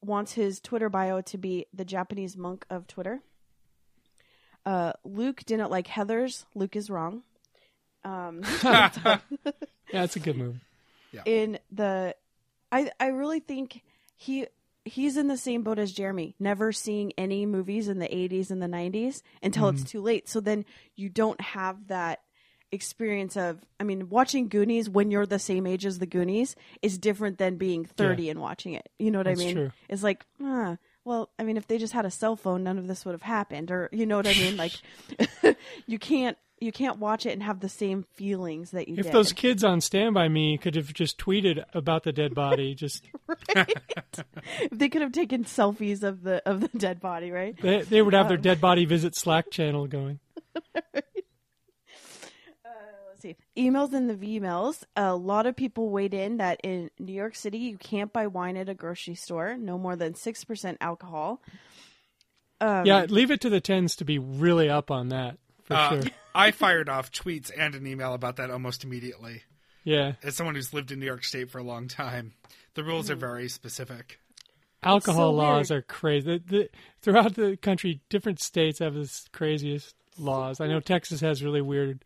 wants his Twitter bio to be the Japanese monk of Twitter. Uh, Luke didn't like Heathers. Luke is wrong. Um, yeah, it's a good move. Yeah. In the, I I really think he he's in the same boat as Jeremy. Never seeing any movies in the eighties and the nineties until mm-hmm. it's too late. So then you don't have that experience of, I mean, watching Goonies when you're the same age as the Goonies is different than being thirty yeah. and watching it. You know what That's I mean? True. It's like, ah, well, I mean, if they just had a cell phone, none of this would have happened. Or you know what I mean? Like, you can't you can't watch it and have the same feelings that you if did. If those kids on Stand By Me could have just tweeted about the dead body, just right. They could have taken selfies of the of the dead body, right? They, they would have um, their dead body visit Slack channel going. Right. See. Emails and the V-mails. A lot of people weighed in that in New York City, you can't buy wine at a grocery store. No more than six percent alcohol. Um, yeah, leave it to the tens to be really up on that, for uh, sure. I fired off tweets and an email about that almost immediately. Yeah. As someone who's lived in New York State for a long time, the rules mm-hmm. are very specific. Alcohol so laws weird. are crazy. The, the, throughout the country, different states have the craziest laws. I know Texas has really weird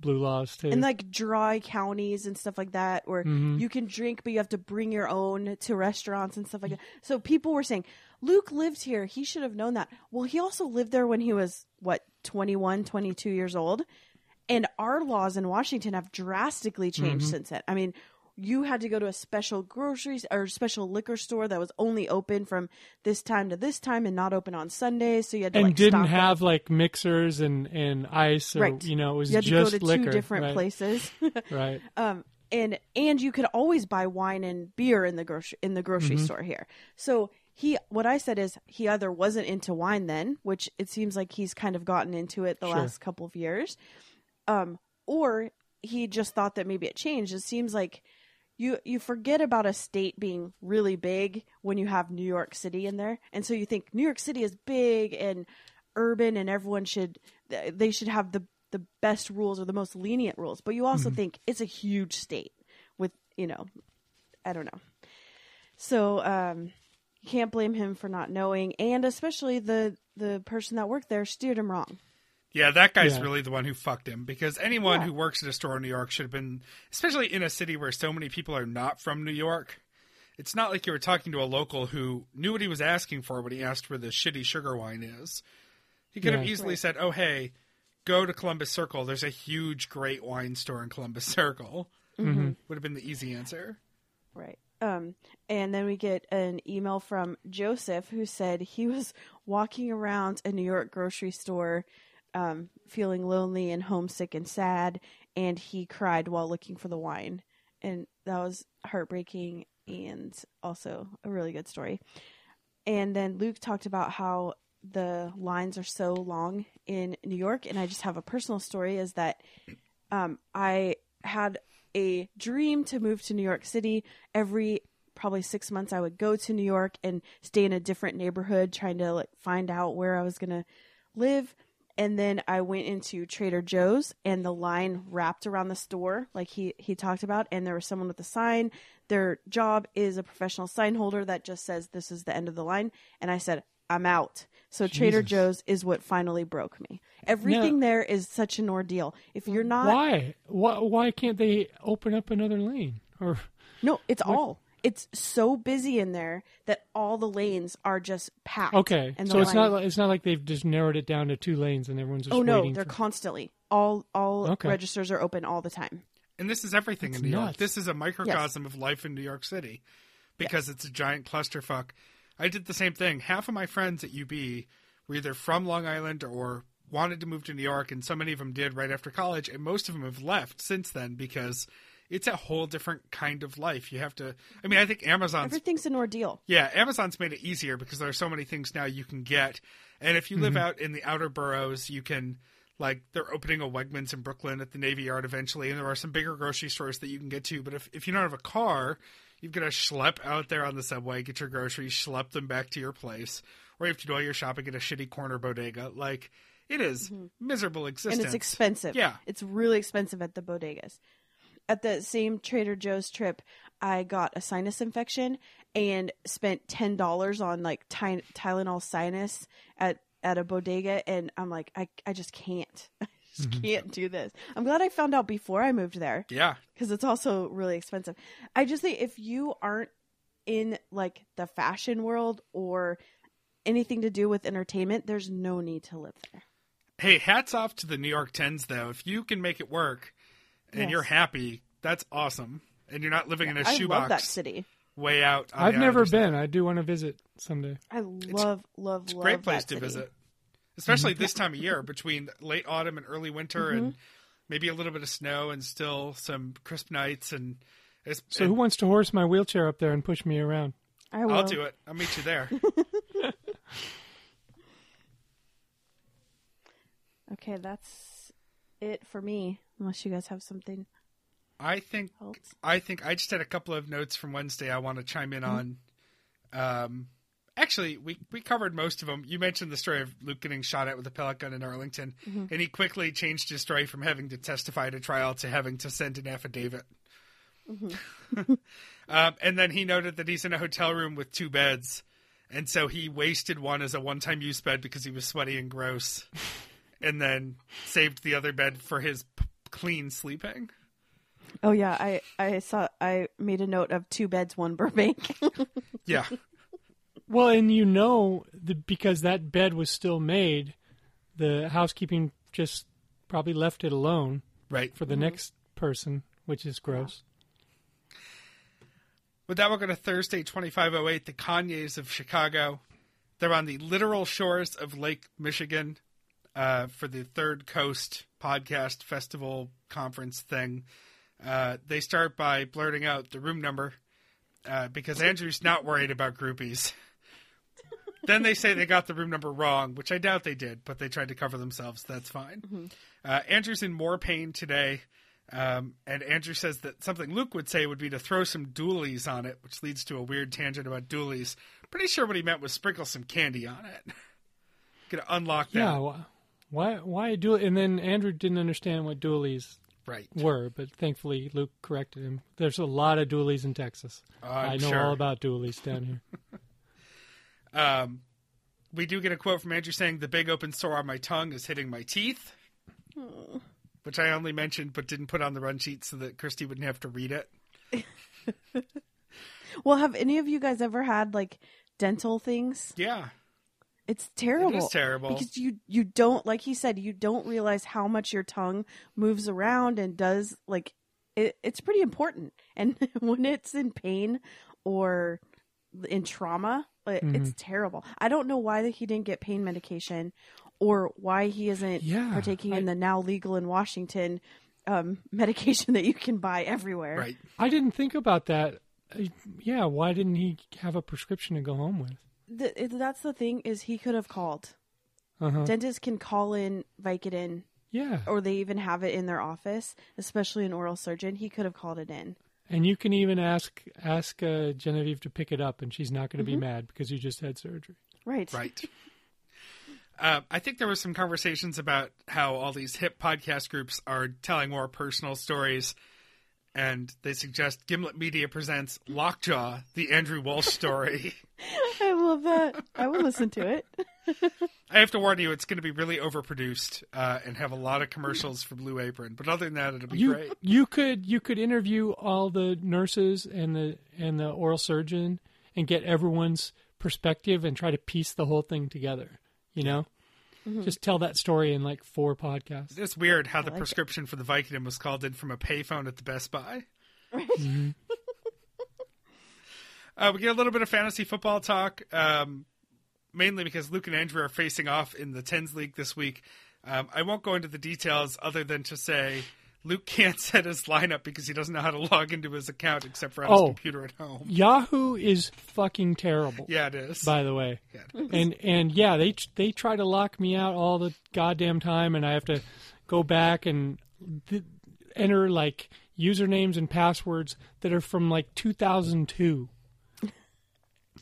blue laws too, and like dry counties and stuff like that, where mm-hmm. you can drink but you have to bring your own to restaurants and stuff like that. So people were saying Luke lived here, he should have known that. Well, he also lived there when he was what, twenty-one, twenty-two years old, and our laws in Washington have drastically changed mm-hmm. since then. I mean, you had to go to a special groceries or special liquor store that was only open from this time to this time and not open on Sundays. So you had to and like didn't stop have them. like mixers and, and ice. Or, right. You know, it was just liquor. You had to go to liquor. two different right. places. right. Um, and, and you could always buy wine and beer in the grocery, in the grocery mm-hmm. store here. So he, what I said is he either wasn't into wine then, which it seems like he's kind of gotten into it the sure. last couple of years. Um, or he just thought that maybe it changed. It seems like you you forget about a state being really big when you have New York City in there. And so you think New York City is big and urban and everyone should – they should have the, the best rules or the most lenient rules. But you also mm-hmm. think it's a huge state with, you know, I don't know. So um, you can't blame him for not knowing. And especially the, the person that worked there steered him wrong. Yeah, that guy's yeah. really the one who fucked him, because anyone yeah. who works at a store in New York should have been, especially in a city where so many people are not from New York. It's not like you were talking to a local who knew what he was asking for when he asked where the shitty sugar wine is. He could yeah. have easily right. said, oh, hey, go to Columbus Circle. There's a huge, great wine store in Columbus Circle. Mm-hmm. Would have been the easy answer. Right. Um, and then we get an email from Joseph who said he was walking around a New York grocery store Um, feeling lonely and homesick and sad, and he cried while looking for the wine, and that was heartbreaking and also a really good story. And then Luke talked about how the lines are so long in New York, and I just have a personal story is that um, I had a dream to move to New York City. Every probably six months I would go to New York and stay in a different neighborhood trying to like find out where I was going to live. And then I went into Trader Joe's and the line wrapped around the store like he, he talked about. And there was someone with a sign. Their job is a professional sign holder that just says, this is the end of the line. And I said, I'm out. So Jesus. Trader Joe's is what finally broke me. Everything now, there is such an ordeal. If you're not. Why? Why, why can't they open up another lane? Or No, it's what? all. It's so busy in there that all the lanes are just packed. Okay, and so it's line... not it's not like they've just narrowed it down to two lanes and everyone's just oh, waiting. Oh no, they're for... constantly all all okay. registers are open all the time. And this is everything it's in New nuts. York. This is a microcosm yes. of life in New York City because yes. it's a giant clusterfuck. I did the same thing. Half of my friends at U B were either from Long Island or wanted to move to New York, and so many of them did right after college, and most of them have left since then because. It's a whole different kind of life. You have to – I mean, I think Amazon's – everything's an ordeal. Yeah. Amazon's made it easier because there are so many things now you can get. And if you mm-hmm. live out in the outer boroughs, you can – like they're opening a Wegmans in Brooklyn at the Navy Yard eventually, and there are some bigger grocery stores that you can get to. But if, if you don't have a car, you've got to schlep out there on the subway, get your groceries, schlep them back to your place. Or you have to do all your shopping at a shitty corner bodega. Like it is mm-hmm. miserable existence. And it's expensive. Yeah. It's really expensive at the bodegas. At the same Trader Joe's trip, I got a sinus infection and spent ten dollars on like ty- Tylenol sinus at, at a bodega. And I'm like, I, I just can't. I just mm-hmm. can't do this. I'm glad I found out before I moved there. Yeah. Because it's also really expensive. I just think if you aren't in like the fashion world or anything to do with entertainment, there's no need to live there. Hey, hats off to the New York tens, though. If you can make it work. And yes. you're happy, that's awesome. And you're not living yeah, in a shoebox. I love that city. Way out. I've never been. I do want to visit someday. I love, it's, love, love It's a great place to city. visit. Especially mm-hmm. this time of year between late autumn and early winter mm-hmm. and maybe a little bit of snow and still some crisp nights. And So and, who wants to horse my wheelchair up there and push me around? I will. I'll do it. I'll meet you there. Okay, that's it for me. Unless you guys have something. I think else. I think I just had a couple of notes from Wednesday I want to chime in mm-hmm. on. Um, actually, we, we covered most of them. You mentioned the story of Luke getting shot at with a pellet gun in Arlington. Mm-hmm. And he quickly changed his story from having to testify at a trial to having to send an affidavit. Mm-hmm. um, and then he noted that he's in a hotel room with two beds. And so he wasted one as a one-time use bed because he was sweaty and gross. And then saved the other bed for his... P- clean sleeping. Oh yeah, I I saw I made a note of two beds, one Burbank. Yeah. Well, and you know, the, because that bed was still made, the housekeeping just probably left it alone, right, for the mm-hmm. next person, which is gross. With that, we're going to Thursday, twenty-five oh eight. The Kanyes of Chicago. They're on the literal shores of Lake Michigan. Uh, for the Third Coast podcast festival conference thing. Uh, they start by blurting out the room number uh, because Andrew's not worried about groupies. Then they say they got the room number wrong, which I doubt they did, but they tried to cover themselves. That's fine. Mm-hmm. Uh, Andrew's in more pain today Um, and Andrew says that something Luke would say would be to throw some doilies on it, which leads to a weird tangent about doilies. Pretty sure what he meant was sprinkle some candy on it. Gonna unlock that. Yeah, wh- why why doilies? And then Andrew didn't understand what doilies right. were, but thankfully Luke corrected him. There's a lot of doilies in Texas. I'm I know sure. all about doilies down here. um, we do get a quote from Andrew saying, "The big open sore on my tongue is hitting my teeth." Aww. Which I only mentioned but didn't put on the run sheet so that Christy wouldn't have to read it. Well, have any of you guys ever had, like, dental things? Yeah. It's terrible. It is terrible. Because you, you don't, like he said, you don't realize how much your tongue moves around and does, like, it, it's pretty important. And when it's in pain or in trauma, it, mm-hmm. it's terrible. I don't know why he didn't get pain medication or why he isn't yeah, partaking I, in the now legal in Washington um, medication that you can buy everywhere. Right. I didn't think about that. Yeah, why didn't he have a prescription to go home with? The, that's the thing is he could have called. Uh-huh. Dentists can call in Vicodin. Yeah. Or they even have it in their office, especially an oral surgeon. He could have called it in. And you can even ask ask uh, Genevieve to pick it up, and she's not going to mm-hmm. be mad because you just had surgery. Right. Right. Uh, I think there were some conversations about how all these hip podcast groups are telling more personal stories, and they suggest Gimlet Media presents Lockjaw, the Andrew Walsh story. I love that. I will listen to it. I have to warn you, it's going to be really overproduced uh, and have a lot of commercials from Blue Apron. But other than that, it'll be you, great. You could you could interview all the nurses and the and the oral surgeon and get everyone's perspective and try to piece the whole thing together. You know, mm-hmm. just tell that story in like four podcasts. It's weird how I the like prescription it. for the Vicodin was called in from a payphone at the Best Buy. Mm-hmm. uh, we get a little bit of fantasy football talk, um, mainly because Luke and Andrew are facing off in the Tens League this week. Um, I won't go into the details other than to say Luke can't set his lineup because he doesn't know how to log into his account except for on oh, his computer at home. Yahoo is fucking terrible. Yeah, it is. By the way, yeah, and and yeah, they they try to lock me out all the goddamn time, and I have to go back and th- enter like usernames and passwords that are from like two thousand two. Yep.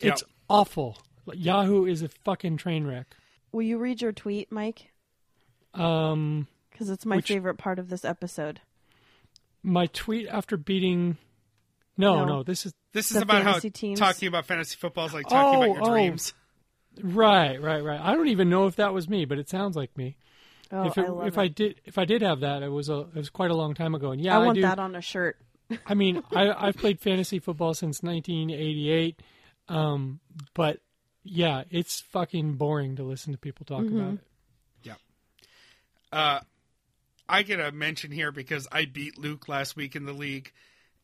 It's awful. Yahoo is a fucking train wreck. Will you read your tweet, Mike? Um. Because it's my Which, favorite part of this episode. My tweet after beating... No, no, no this is... This is about how teams. talking about fantasy football is like talking oh, about your oh. dreams. Right, right, right. I don't even know if that was me, but it sounds like me. Oh, if it, I love if it. I did, if I did have that, it was a, it was quite a long time ago. And yeah, I want I do, that on a shirt. I mean, I, I've played fantasy football since nineteen eighty-eight, um, but yeah, it's fucking boring to listen to people talk mm-hmm. about it. Yeah. Uh, I get a mention here because I beat Luke last week in the league,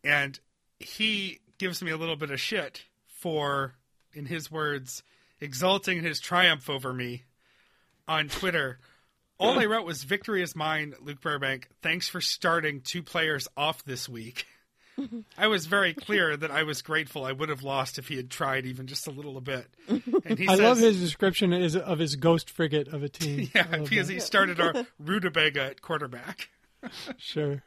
and he gives me a little bit of shit for, in his words, exalting his triumph over me on Twitter. All I wrote was, "Victory is mine, Luke Burbank. Thanks for starting two players off this week." I was very clear that I was grateful. I would have lost if he had tried even just a little bit. And he I says, love his description is of his ghost frigate of a team. Yeah, because that. He started our rutabaga at quarterback. Sure.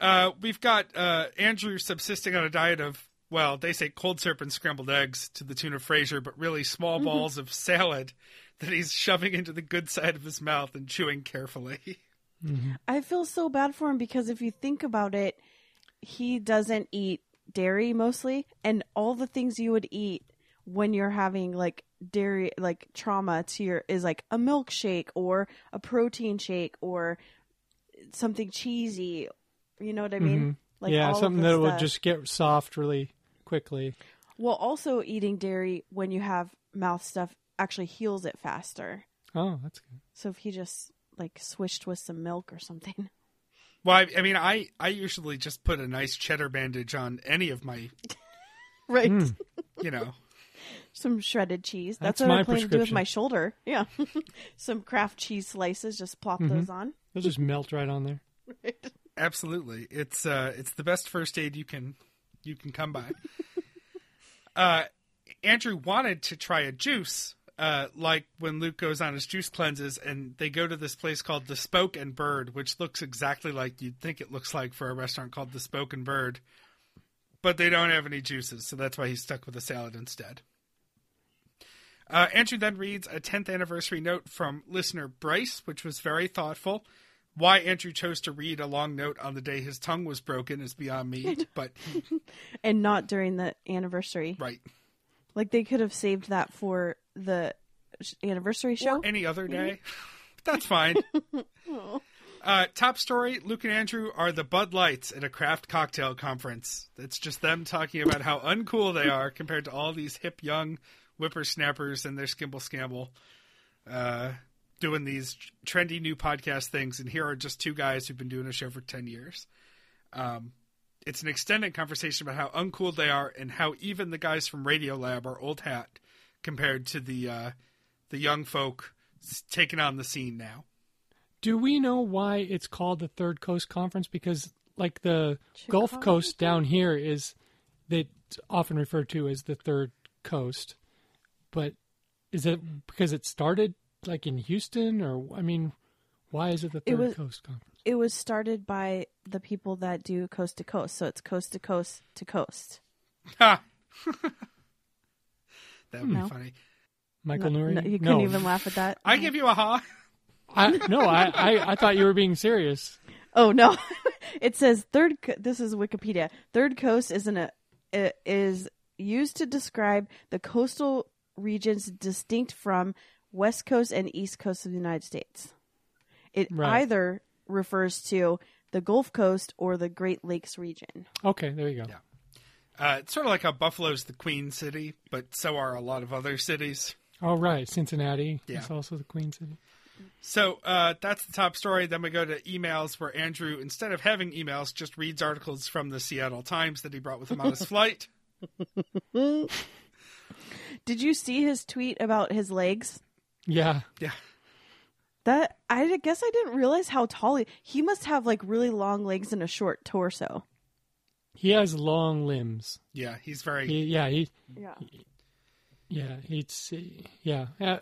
uh, we've got uh, Andrew subsisting on a diet of, well, they say cold syrup and scrambled eggs to the tune of Frasier, but really small mm-hmm. balls of salad that he's shoving into the good side of his mouth and chewing carefully. Mm-hmm. I feel so bad for him because if you think about it, he doesn't eat dairy mostly, and all the things you would eat when you're having like dairy, like trauma to your is like a milkshake or a protein shake or something cheesy. You know what I mean? Mm-hmm. Like yeah, all something that will just get soft really quickly. Well, also eating dairy when you have mouth stuff actually heals it faster. Oh, that's good. So if he just like swished with some milk or something. Well, I, I mean, I, I usually just put a nice cheddar bandage on any of my, right. Mm. You know, some shredded cheese. That's, That's what I plan to do with my shoulder. Yeah. Some Kraft cheese slices. Just plop mm-hmm. those on. They'll just melt right on there. Right. Absolutely. It's, uh, it's the best first aid you can, you can come by. uh, Andrew wanted to try a juice, uh, like when Luke goes on his juice cleanses and they go to this place called The Spoken Bird, which looks exactly like you'd think it looks like for a restaurant called The Spoken Bird, but they don't have any juices. So that's why he's stuck with a salad instead. Uh, Andrew then reads a tenth anniversary note from listener Bryce, which was very thoughtful. Why Andrew chose to read a long note on the day his tongue was broken is beyond me, but and not during the anniversary. Right. Like they could have saved that for the anniversary show. Or any other day. That's fine. uh, top story, Luke and Andrew are the Bud Lights at a craft cocktail conference. It's just them talking about how uncool they are compared to all these hip young whippersnappers and their skimble scamble. Uh, doing these trendy new podcast things, and here are just two guys who've been doing a show for ten years. Um, it's an extended conversation about how uncool they are and how even the guys from Radiolab are old hat compared to the uh, the young folk taking on the scene now. Do we know why it's called the Third Coast Conference? Because like the Chicago. Gulf Coast down here is they often refer to as the Third Coast, but is it because it started like in Houston, or I mean, why is it the Third it was, Coast Conference? It was started by the people that do coast to coast, so it's coast to coast to coast. Ha! That would no. be funny. Michael no, Nuri? No, you couldn't no. even laugh at that. I give you a ha. I, no, I, I, I thought you were being serious. Oh no! It says third. This is Wikipedia. Third coast is an a, is used to describe the coastal regions distinct from West Coast and East Coast of the United States. It right. either refers to the Gulf Coast or the Great Lakes region. Okay, there you go. Yeah. Uh, it's sort of like how Buffalo's the Queen City, but so are a lot of other cities. Oh, right. Cincinnati yeah. is also the Queen City. So uh, that's the top story. Then we go to emails where Andrew, instead of having emails, just reads articles from the Seattle Times that he brought with him on his flight. Did you see his tweet about his legs? Yeah. Yeah. That I guess I didn't realize how tall he he must have like really long legs and a short torso. He has long limbs. Yeah, he's very he, Yeah, he Yeah. He, yeah, he's yeah. Uh,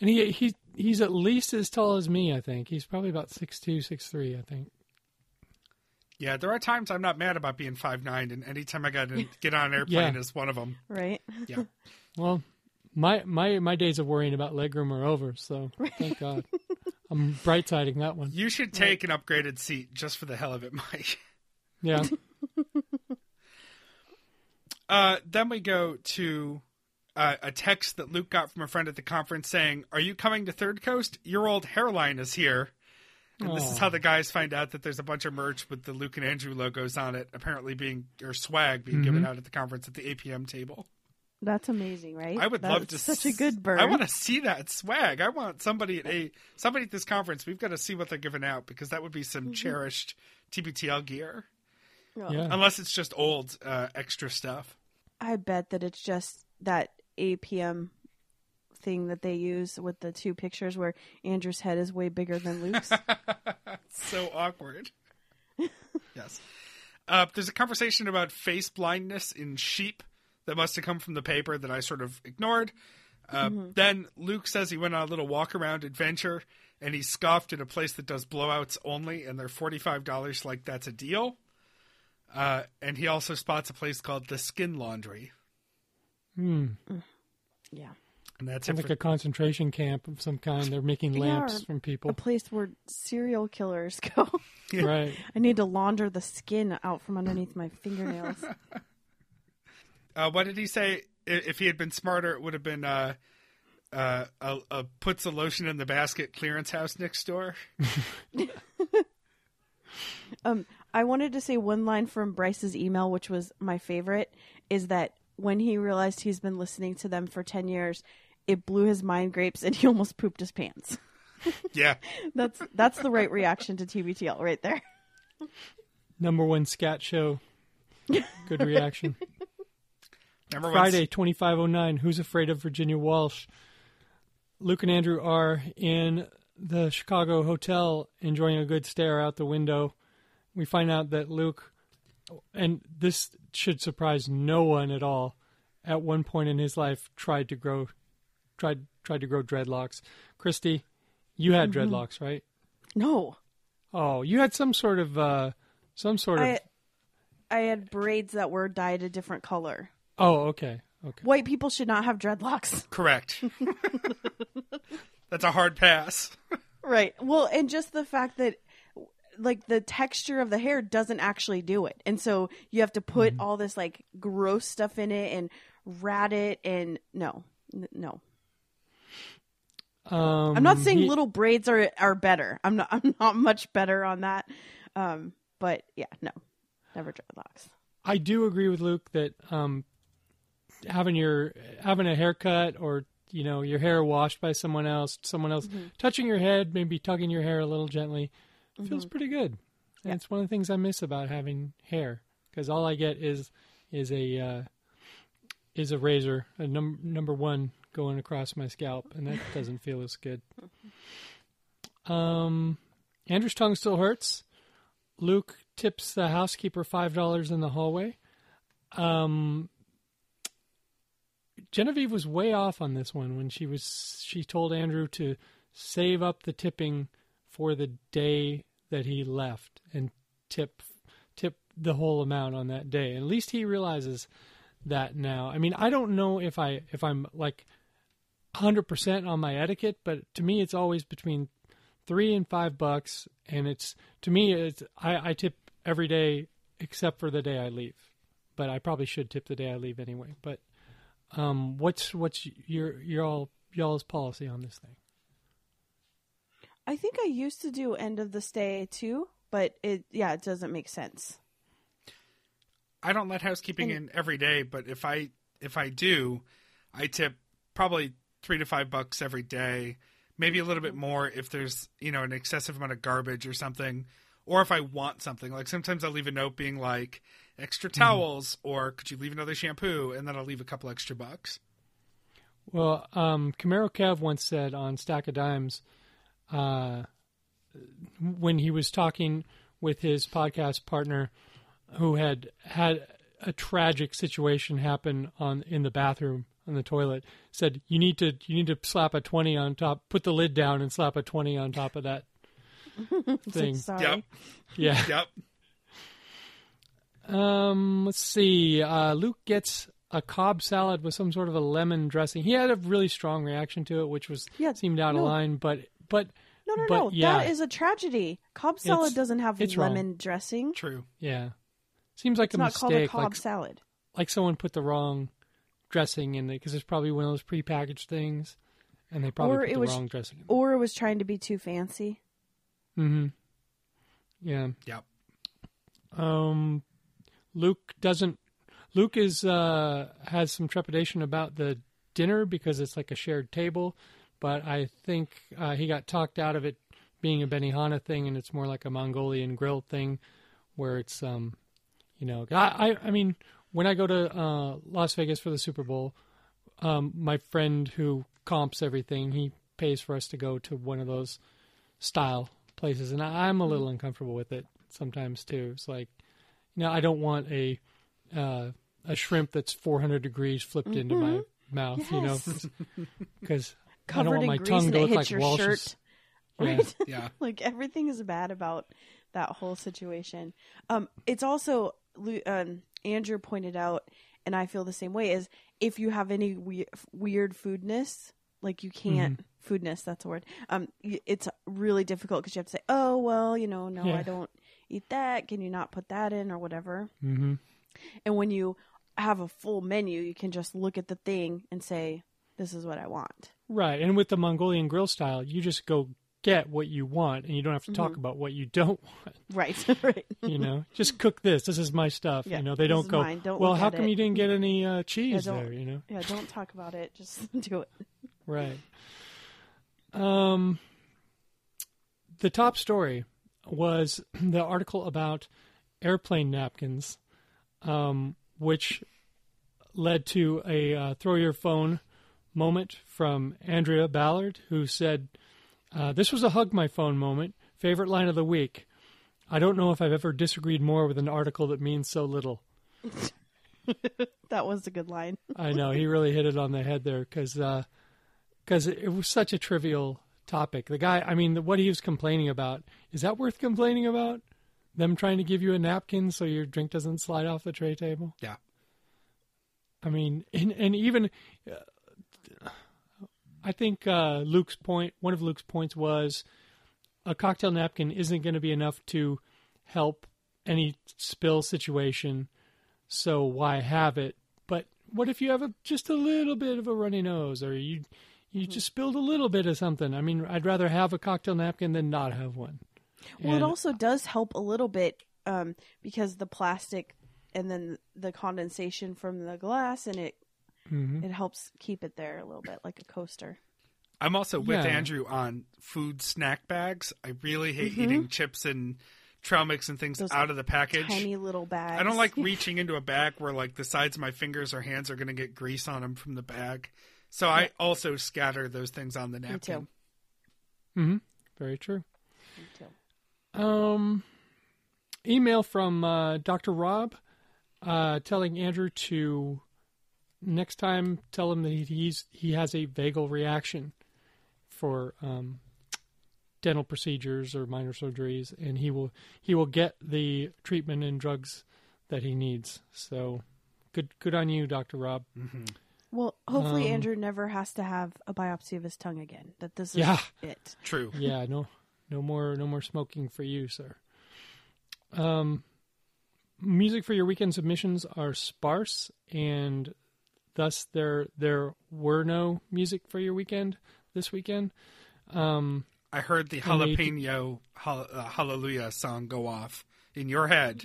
and he he he's at least as tall as me, I think. He's probably about six two, six three, I think. Yeah, there are times I'm not mad about being five nine, and anytime I got to get on an airplane yeah. is one of them. Right. Yeah. Well, My my my days of worrying about legroom are over, so thank God. I'm bright-siding that one. You should take right. an upgraded seat just for the hell of it, Mike. Yeah. uh, then we go to uh, a text that Luke got from a friend at the conference saying, "Are you coming to Third Coast? Your old hairline is here." And Aww. This is how the guys find out that there's a bunch of merch with the Luke and Andrew logos on it, apparently being – or swag being mm-hmm. given out at the conference at the A P M table. That's amazing, right? I would that love to. Such a good burn. I want to see that swag. I want somebody at a somebody at this conference. We've got to see what they're giving out because that would be some mm-hmm. cherished T B T L gear. Oh. Yeah. Unless it's just old uh, extra stuff. I bet that it's just that A P M thing that they use with the two pictures where Andrew's head is way bigger than Luke's. So awkward. Yes. Uh, there's a conversation about face blindness in sheep. That must have come from the paper that I sort of ignored. Uh, mm-hmm. Then Luke says he went on a little walk-around adventure, and he scoffed at a place that does blowouts only, and they're forty-five dollars like that's a deal. Uh, and he also spots a place called The Skin Laundry. Hmm. Yeah. And that's Sounds like for- a concentration camp of some kind. They're making lamps yeah, from people. A place where serial killers go. Yeah. Right. I need to launder the skin out from underneath my fingernails. Uh, what did he say? If he had been smarter, it would have been uh, uh, a, a puts a lotion in the basket clearance house next door. um, I wanted to say one line from Bryce's email, which was my favorite, is that when he realized he's been listening to them for ten years, it blew his mind grapes and he almost pooped his pants. Yeah. That's, that's the right reaction to T B T L right there. Number one scat show. Good reaction. Number Friday, twenty-five oh nine, Who's Afraid of Virginia Walsh? Luke and Andrew are in the Chicago hotel enjoying a good stare out the window. We find out that Luke, and this should surprise no one at all, at one point in his life tried to grow tried tried to grow dreadlocks. Christy, you had mm-hmm. dreadlocks, right? No. Oh, you had some sort of uh, some sort I, of. I had braids that were dyed a different color. Oh, okay. Okay. White people should not have dreadlocks. Correct. That's a hard pass. Right. Well, and just the fact that, like, the texture of the hair doesn't actually do it. And so you have to put mm-hmm. all this, like, gross stuff in it and rat it and no, N- no. Um, I'm not saying he... little braids are are better. I'm not I'm not much better on that. Um, but, yeah, no, never dreadlocks. I do agree with Luke that um, having your having a haircut or, you know, your hair washed by someone else, someone else mm-hmm. touching your head, maybe tugging your hair a little gently, mm-hmm. feels pretty good. And yeah. it's one of the things I miss about having hair, because all I get is is a uh, is a razor, a num- number one going across my scalp, and that doesn't feel as good. Um, Andrew's tongue still hurts. Luke tips the housekeeper five dollars in the hallway. Um, Genevieve was way off on this one when she was, she told Andrew to save up the tipping for the day that he left and tip, tip the whole amount on that day. And at least he realizes that now. I mean, I don't know if I, if I'm like a hundred percent on my etiquette, but to me, it's always between three and five bucks. And it's, to me, it's, I, I tip every day except for the day I leave, but I probably should tip the day I leave anyway. But, Um, what's, what's your, your all, y'all's policy on this thing? I think I used to do end of the stay too, but it, yeah, it doesn't make sense. I don't let housekeeping and, in every day, but if I, if I do, I tip probably three to five bucks every day, maybe a little bit more if there's, you know, an excessive amount of garbage or something, or if I want something. Like sometimes I'll leave a note being like, extra towels, mm. or could you leave another shampoo? And then I'll leave a couple extra bucks. Well, um, Camaro Kev once said on Stack of Dimes, uh, when he was talking with his podcast partner who had had a tragic situation happen on in the bathroom, on the toilet, said, you need to, you need to slap a twenty on top, put the lid down and slap a twenty on top of that thing. Sorry. Yep. Yeah. Yep. Um, let's see. Uh, Luke gets a Cobb salad with some sort of a lemon dressing. He had a really strong reaction to it, which was yeah, seemed out no. of line, but, but, no, no, but, no, yeah. that is a tragedy. Cobb salad it's, doesn't have lemon wrong. Dressing. True. Yeah. Seems like it's a mistake. It's not called a Cobb like, salad. Like someone put the wrong dressing in it, because it's probably one of those prepackaged things and they probably or put the was, wrong dressing in it. Or it was trying to be too fancy. Mm-hmm. Yeah. Yep. Um, Luke doesn't. Luke is uh, has some trepidation about the dinner because it's like a shared table, but I think uh, he got talked out of it being a Benihana thing, and it's more like a Mongolian grill thing, where it's um, you know, I I, I mean, when I go to uh, Las Vegas for the Super Bowl, um, my friend who comps everything, he pays for us to go to one of those style places, and I, I'm a little uncomfortable with it sometimes too. It's like. No, I don't want a uh, a shrimp that's four hundred degrees flipped mm-hmm. into my mouth, yes. you know, because I don't want my tongue to look like Walsh's. Right? Yeah. yeah. Like everything is bad about that whole situation. Um, it's also, um, Andrew pointed out, and I feel the same way, is if you have any we- weird foodness, like you can't, mm-hmm. foodness, that's a word, um, it's really difficult because you have to say, oh, well, you know, no, yeah. I don't. Eat that, can you not put that in or whatever? Mm-hmm. And when you have a full menu, you can just look at the thing and say, this is what I want. Right. And with the Mongolian grill style, you just go get what you want and you don't have to talk mm-hmm. about what you don't want. Right. Right. You know, just cook this. This is my stuff. Yeah, you know, they don't go, don't well, how come it. You didn't get any uh, cheese yeah, there, you know? Yeah, don't talk about it. Just do it. Right. Um, the top story was the article about airplane napkins, um, which led to a uh, throw your phone moment from Andrea Ballard, who said, uh, this was a hug my phone moment, favorite line of the week. I don't know if I've ever disagreed more with an article that means so little. That was a good line. I know. He really hit it on the head there because uh, because it was such a trivial topic. The guy, I mean, what he was complaining about, is that worth complaining about? Them trying to give you a napkin so your drink doesn't slide off the tray table? Yeah. I mean, and, and even, uh, I think uh, Luke's point, one of Luke's points was a cocktail napkin isn't going to be enough to help any spill situation, so why have it? But what if you have a, just a little bit of a runny nose, or you you mm-hmm. just spilled a little bit of something? I mean, I'd rather have a cocktail napkin than not have one. Well, and it also does help a little bit um, because the plastic and then the condensation from the glass, and it mm-hmm. it helps keep it there a little bit, like a coaster. I'm also with yeah. Andrew on food snack bags. I really hate mm-hmm. eating chips and trail mix and things those out of the package. Tiny little bags. I don't like reaching into a bag where like the sides of my fingers or hands are going to get grease on them from the bag. So yeah. I also scatter those things on the napkin. Me too. Mm-hmm. Very true. Me too. Um, email from uh, Doctor Rob uh, telling Andrew to next time tell him that he's he has a vagal reaction for um, dental procedures or minor surgeries, and he will he will get the treatment and drugs that he needs. So good good on you, Doctor Rob. Mm-hmm. Well, hopefully um, Andrew never has to have a biopsy of his tongue again. That this is yeah, it. True. Yeah, no no more no more smoking for you, sir. Um music for your weekend submissions are sparse, and thus there there were no music for your weekend this weekend. Um I heard the jalapeno hallelujah song go off in your head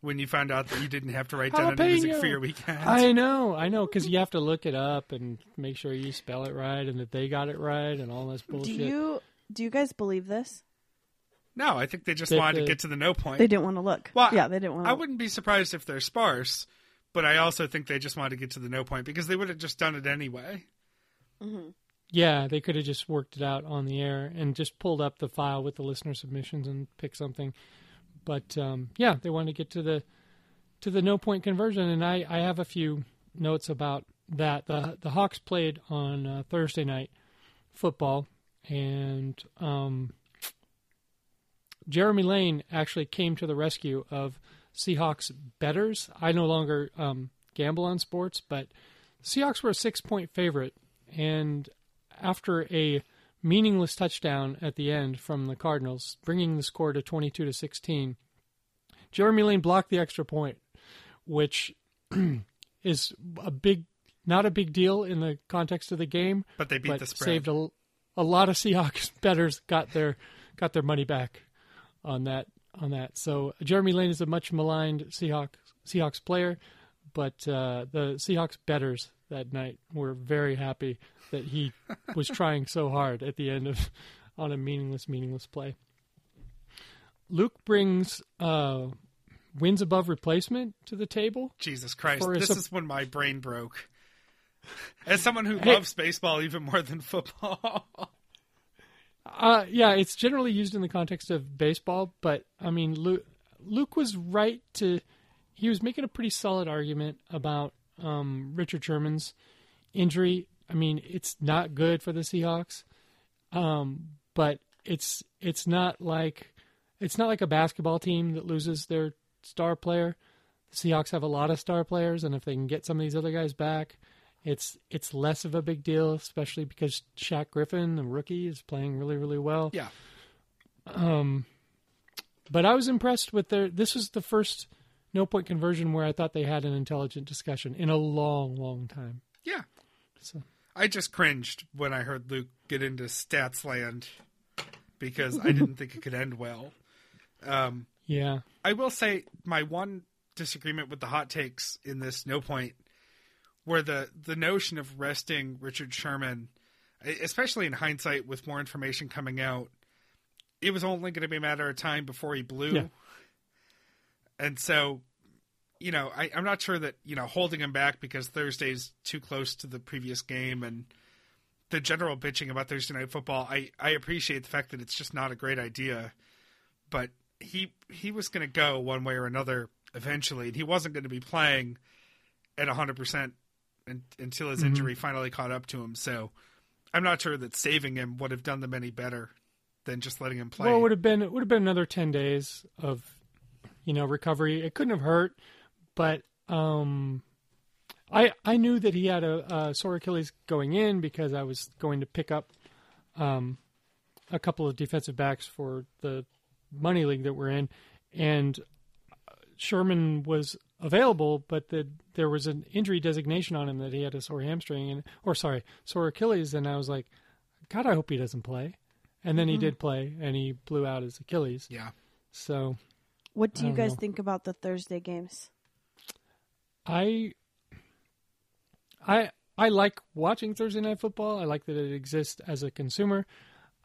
when you found out that you didn't have to write down any music for your weekend. I know, I know, because you have to look it up and make sure you spell it right and that they got it right and all this bullshit. Do you do you guys believe this? No, I think they just that wanted the, to get to the no point. They didn't want to look. Well, yeah, they didn't want to I look. Wouldn't be surprised if they're sparse, but I also think they just wanted to get to the no point because they would have just done it anyway. Mm-hmm. Yeah, they could have just worked it out on the air and just pulled up the file with the listener submissions and picked something. But um, yeah, they wanted to get to the to the no point conversion, and I, I have a few notes about that. The the Hawks played on uh, Thursday night football, and um, Jeremy Lane actually came to the rescue of Seahawks bettors. I no longer um, gamble on sports, but Seahawks were a six-point favorite, and after a meaningless touchdown at the end from the Cardinals, bringing the score to twenty-two to sixteen, Jeremy Lane blocked the extra point, which is a big, not a big deal in the context of the game. But they beat but the spread. Saved a, a lot of Seahawks bettors got their got their money back on that on that. So Jeremy Lane is a much maligned Seahawks Seahawks player, but uh, the Seahawks bettors that night were very happy that he was trying so hard at the end of on a meaningless, meaningless play. Luke brings uh, wins above replacement to the table. Jesus Christ, this sup- is when my brain broke. As someone who hey, loves baseball even more than football. uh, yeah, it's generally used in the context of baseball, but I mean, Luke, Luke was right to, he was making a pretty solid argument about um, Richard Sherman's injury. I mean, it's not good for the Seahawks, um, but it's it's not like it's not like a basketball team that loses their star player. The Seahawks have a lot of star players, and if they can get some of these other guys back, it's it's less of a big deal, especially because Shaq Griffin, the rookie, is playing really, really well. Yeah. Um, but I was impressed with their. This was the first no-point conversion where I thought they had an intelligent discussion in a long, long time. Yeah. So. I just cringed when I heard Luke get into stats land because I didn't think it could end well. Um, yeah. I will say my one disagreement with the hot takes in this no point were the, the notion of resting Richard Sherman, especially in hindsight with more information coming out, it was only going to be a matter of time before he blew. Yeah. And so, you know, I, I'm not sure that, you know, holding him back because Thursday's too close to the previous game and the general bitching about Thursday night football, I, I appreciate the fact that it's just not a great idea. But he he was going to go one way or another eventually, and he wasn't going to be playing at one hundred percent until his mm-hmm. injury finally caught up to him. So I'm not sure that saving him would have done them any better than just letting him play. Well, it would have been, it would have been another ten days of, you know, recovery. It couldn't have hurt, but um, I I knew that he had a, a sore Achilles going in because I was going to pick up um, a couple of defensive backs for the money league that we're in, and Sherman was available, but the, there was an injury designation on him that he had a sore hamstring and or sorry, sore Achilles, and I was like, God, I hope he doesn't play. And then mm-hmm. he did play, and he blew out his Achilles. Yeah. So, what do you guys know. think about the Thursday games? I, I, I like watching Thursday Night Football. I like that it exists as a consumer,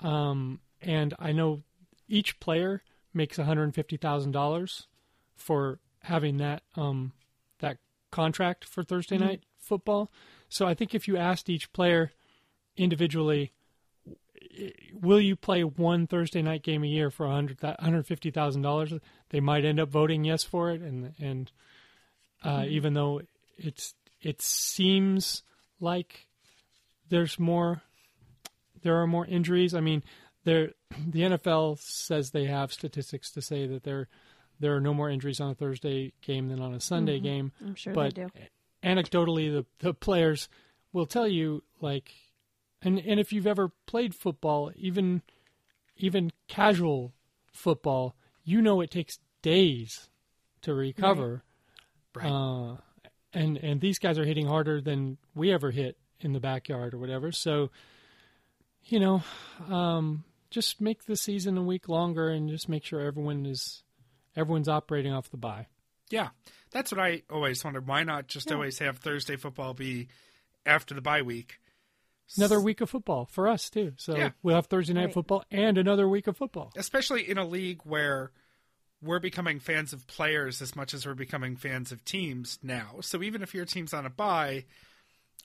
um, and I know each player makes one hundred fifty thousand dollars for having that um, that contract for Thursday mm-hmm. Night Football. So I think if you asked each player individually, will you play one Thursday night game a year for one hundred fifty thousand dollars? They might end up voting yes for it. And, and uh, mm-hmm. even though it's, it seems like there's more, there are more injuries. I mean, there, the N F L says they have statistics to say that there, there are no more injuries on a Thursday game than on a Sunday mm-hmm. game. I'm sure but they do. Anecdotally, the, the players will tell you like, And and if you've ever played football, even even casual football, you know it takes days to recover. Right. right. Uh, and and these guys are hitting harder than we ever hit in the backyard or whatever. So, you know, um, just make the season a week longer and just make sure everyone is everyone's operating off the bye. Yeah, that's what I always wondered. Why not just yeah. always have Thursday football be after the bye week? Another week of football for us, too. So yeah. we'll have Thursday Night right. Football and another week of football. Especially in a league where we're becoming fans of players as much as we're becoming fans of teams now. So even if your team's on a bye,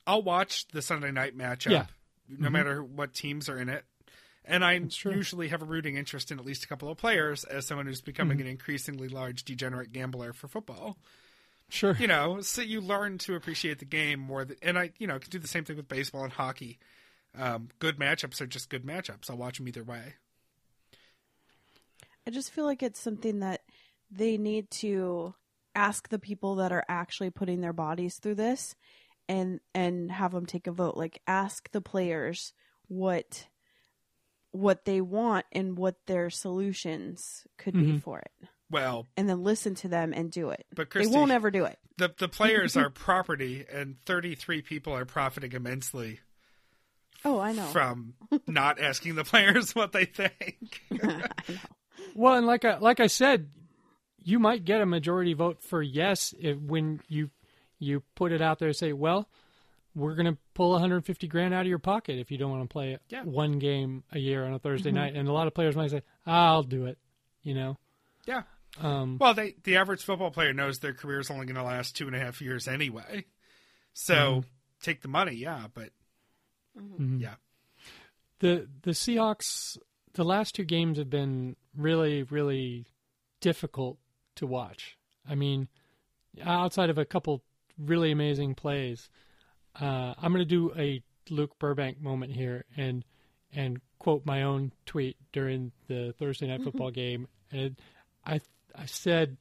I'll watch the Sunday night matchup, yeah. no mm-hmm. matter what teams are in it. And I usually have a rooting interest in at least a couple of players as someone who's becoming mm-hmm. an increasingly large degenerate gambler for football. Sure. You know, so you learn to appreciate the game more. Than, and I, you know, can do the same thing with baseball and hockey. Um, good matchups are just good matchups. I'll watch them either way. I just feel like it's something that they need to ask the people that are actually putting their bodies through this and, and have them take a vote. Like, ask the players what, what they want and what their solutions could mm-hmm. be for it. Well, and then listen to them and do it. But Christy, they won't ever do it. The the players are property, and thirty-three people are profiting immensely. Oh, I know. From not asking the players what they think. I know. Well, and like I like I said, you might get a majority vote for yes if, when you you put it out there and say, well, we're going to pull one hundred fifty grand out of your pocket if you don't want to play yeah. one game a year on a Thursday mm-hmm. night. And a lot of players might say, I'll do it, you know. Yeah. Um, well, they, the average football player knows their career is only going to last two and a half years anyway. So mm-hmm. take the money, yeah. But mm-hmm. yeah, the the Seahawks, the last two games have been really, really difficult to watch. I mean, outside of a couple really amazing plays, uh, I'm going to do a Luke Burbank moment here and and quote my own tweet during the Thursday Night Football mm-hmm. game and. I I said,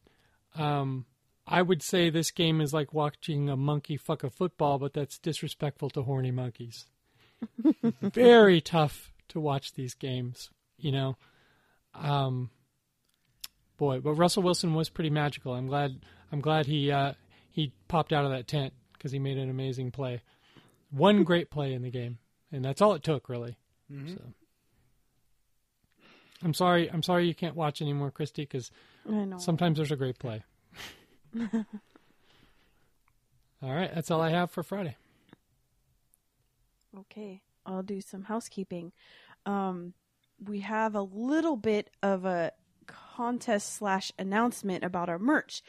um, I would say this game is like watching a monkey fuck a football, but that's disrespectful to horny monkeys. Very tough to watch these games, you know. Um, boy, but Russell Wilson was pretty magical. I'm glad I'm glad he uh, he popped out of that tent because he made an amazing play. One great play in the game, and that's all it took, really. Mm-hmm. So. I'm sorry. I'm sorry you can't watch anymore, Christy, because sometimes there's a great play. All right. That's all I have for Friday. Okay. I'll do some housekeeping. Um, we have a little bit of a contest slash announcement about our merch.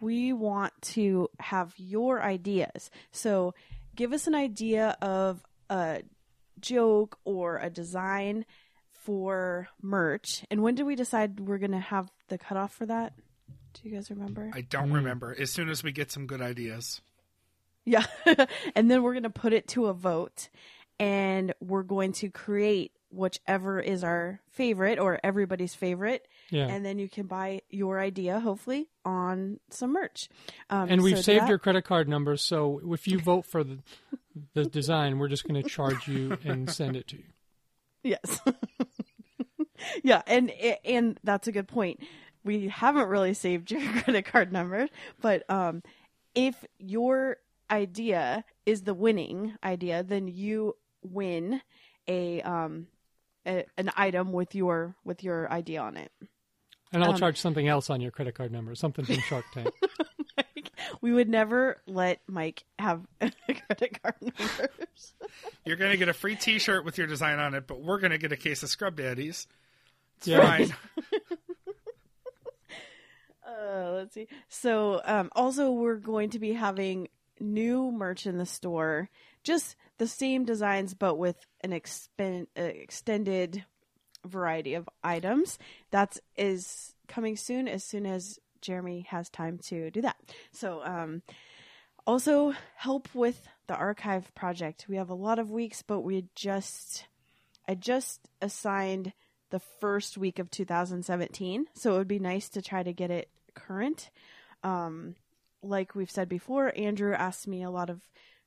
We want to have your ideas. So give us an idea of a joke or a design for merch. And when did we decide we're going to have the cutoff for that? Do you guys remember? I don't remember. As soon as we get some good ideas. Yeah. And then we're going to put it to a vote. and we're going to create whichever is our favorite or everybody's favorite. Yeah. And then you can buy your idea, hopefully, on some merch. Um, and we've so saved that... your credit card number. So if you vote for the, the design, we're just going to charge you and send it to you. Yes. Yeah. And, and that's a good point. We haven't really saved your credit card number, but um, if your idea is the winning idea, then you win a, um, a an item with your with your idea on it. And I'll um, charge something else on your credit card number, something from Shark Tank. Mike, we would never let Mike have credit card numbers. You're going to get a free T-shirt with your design on it, but we're going to get a case of Scrub Daddies. It's yeah. fine. Uh, let's see. So um, also we're going to be having new merch in the store, just the same designs, but with an expen- uh, extended variety of items. That is coming soon, as soon as Jeremy has time to do that. So um, also help with the archive project. We have a lot of weeks, but we just, I just assigned the first week of two thousand seventeen. So it would be nice to try to get it current. Um, like we've said before, Andrew asked me a lot of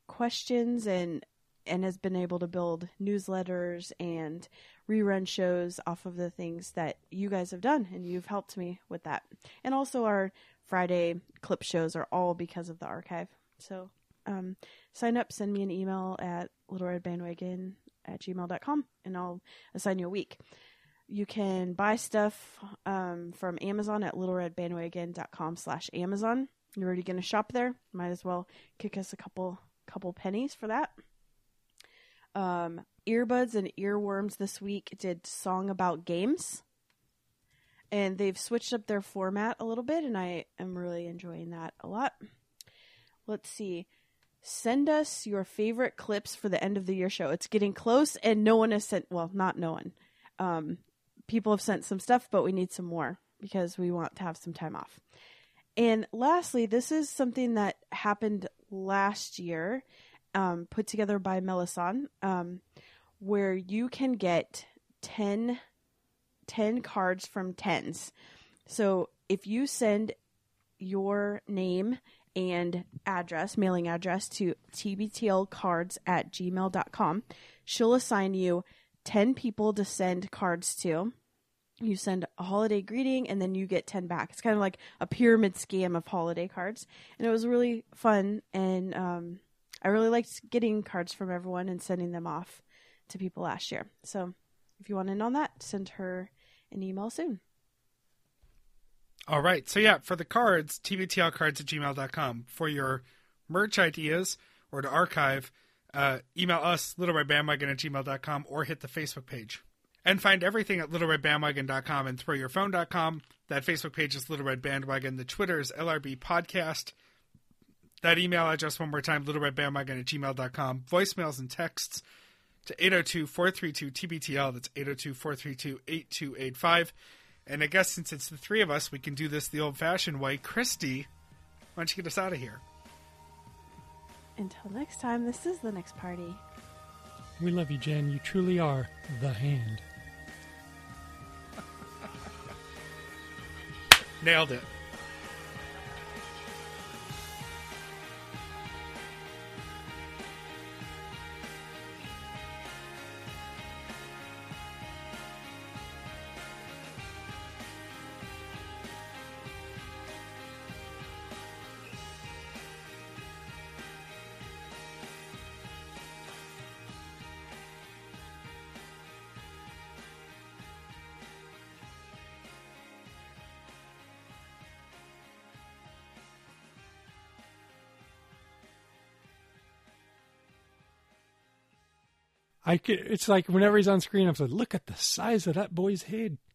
questions and and has been able to build newsletters and rerun shows off of the things that you guys have done, and you've helped me with that. And also our Friday clip shows are all because of the archive. So um, sign up, send me an email at littleredbandwagon at gmail dot com, and I'll assign you a week. You can buy stuff um, from Amazon at littleredbandwagon.com slash Amazon. You're already going to shop there. Might as well kick us a couple couple pennies for that. Um, Earbuds and Earworms this week did Song About Games. And they've switched up their format a little bit, and I am really enjoying that a lot. Let's see. Send us your favorite clips for the end of the year show. It's getting close, and no one has sent... Well, not no one. Um, people have sent some stuff, but we need some more because we want to have some time off. And lastly, this is something that happened last year, um, put together by Melisande, um, where you can get ten, ten cards from tens. So if you send your name and address, mailing address to tbtlcards at gmail dot com, she'll assign you ten people to send cards to. You send a holiday greeting, and then you get ten back. It's kind of like a pyramid scam of holiday cards. And it was really fun, and um, I really liked getting cards from everyone and sending them off to people last year. So if you want in on that, send her an email soon. All right. So, yeah, for the cards, tbtlcards at gmail dot com. For your merch ideas or to archive, uh, email us, littleredbandwagon at gmail dot com, or hit the Facebook page. And find everything at littleredbandwagon dot com and throw your phone dot com. That Facebook page is Little Red Bandwagon. The Twitter is L R B Podcast. That email address one more time, littleredbandwagon at gmail dot com. Voicemails and texts to eight oh two, four three two, T B T L. That's eight oh two, four three two, eight two eight five. And I guess since it's the three of us, we can do this the old-fashioned way. Christy, why don't you get us out of here? Until next time, this is The Next Party. We love you, Jen. You truly are the hand. Nailed it. I could, it's like whenever he's on screen, I'm like, look at the size of that boy's head.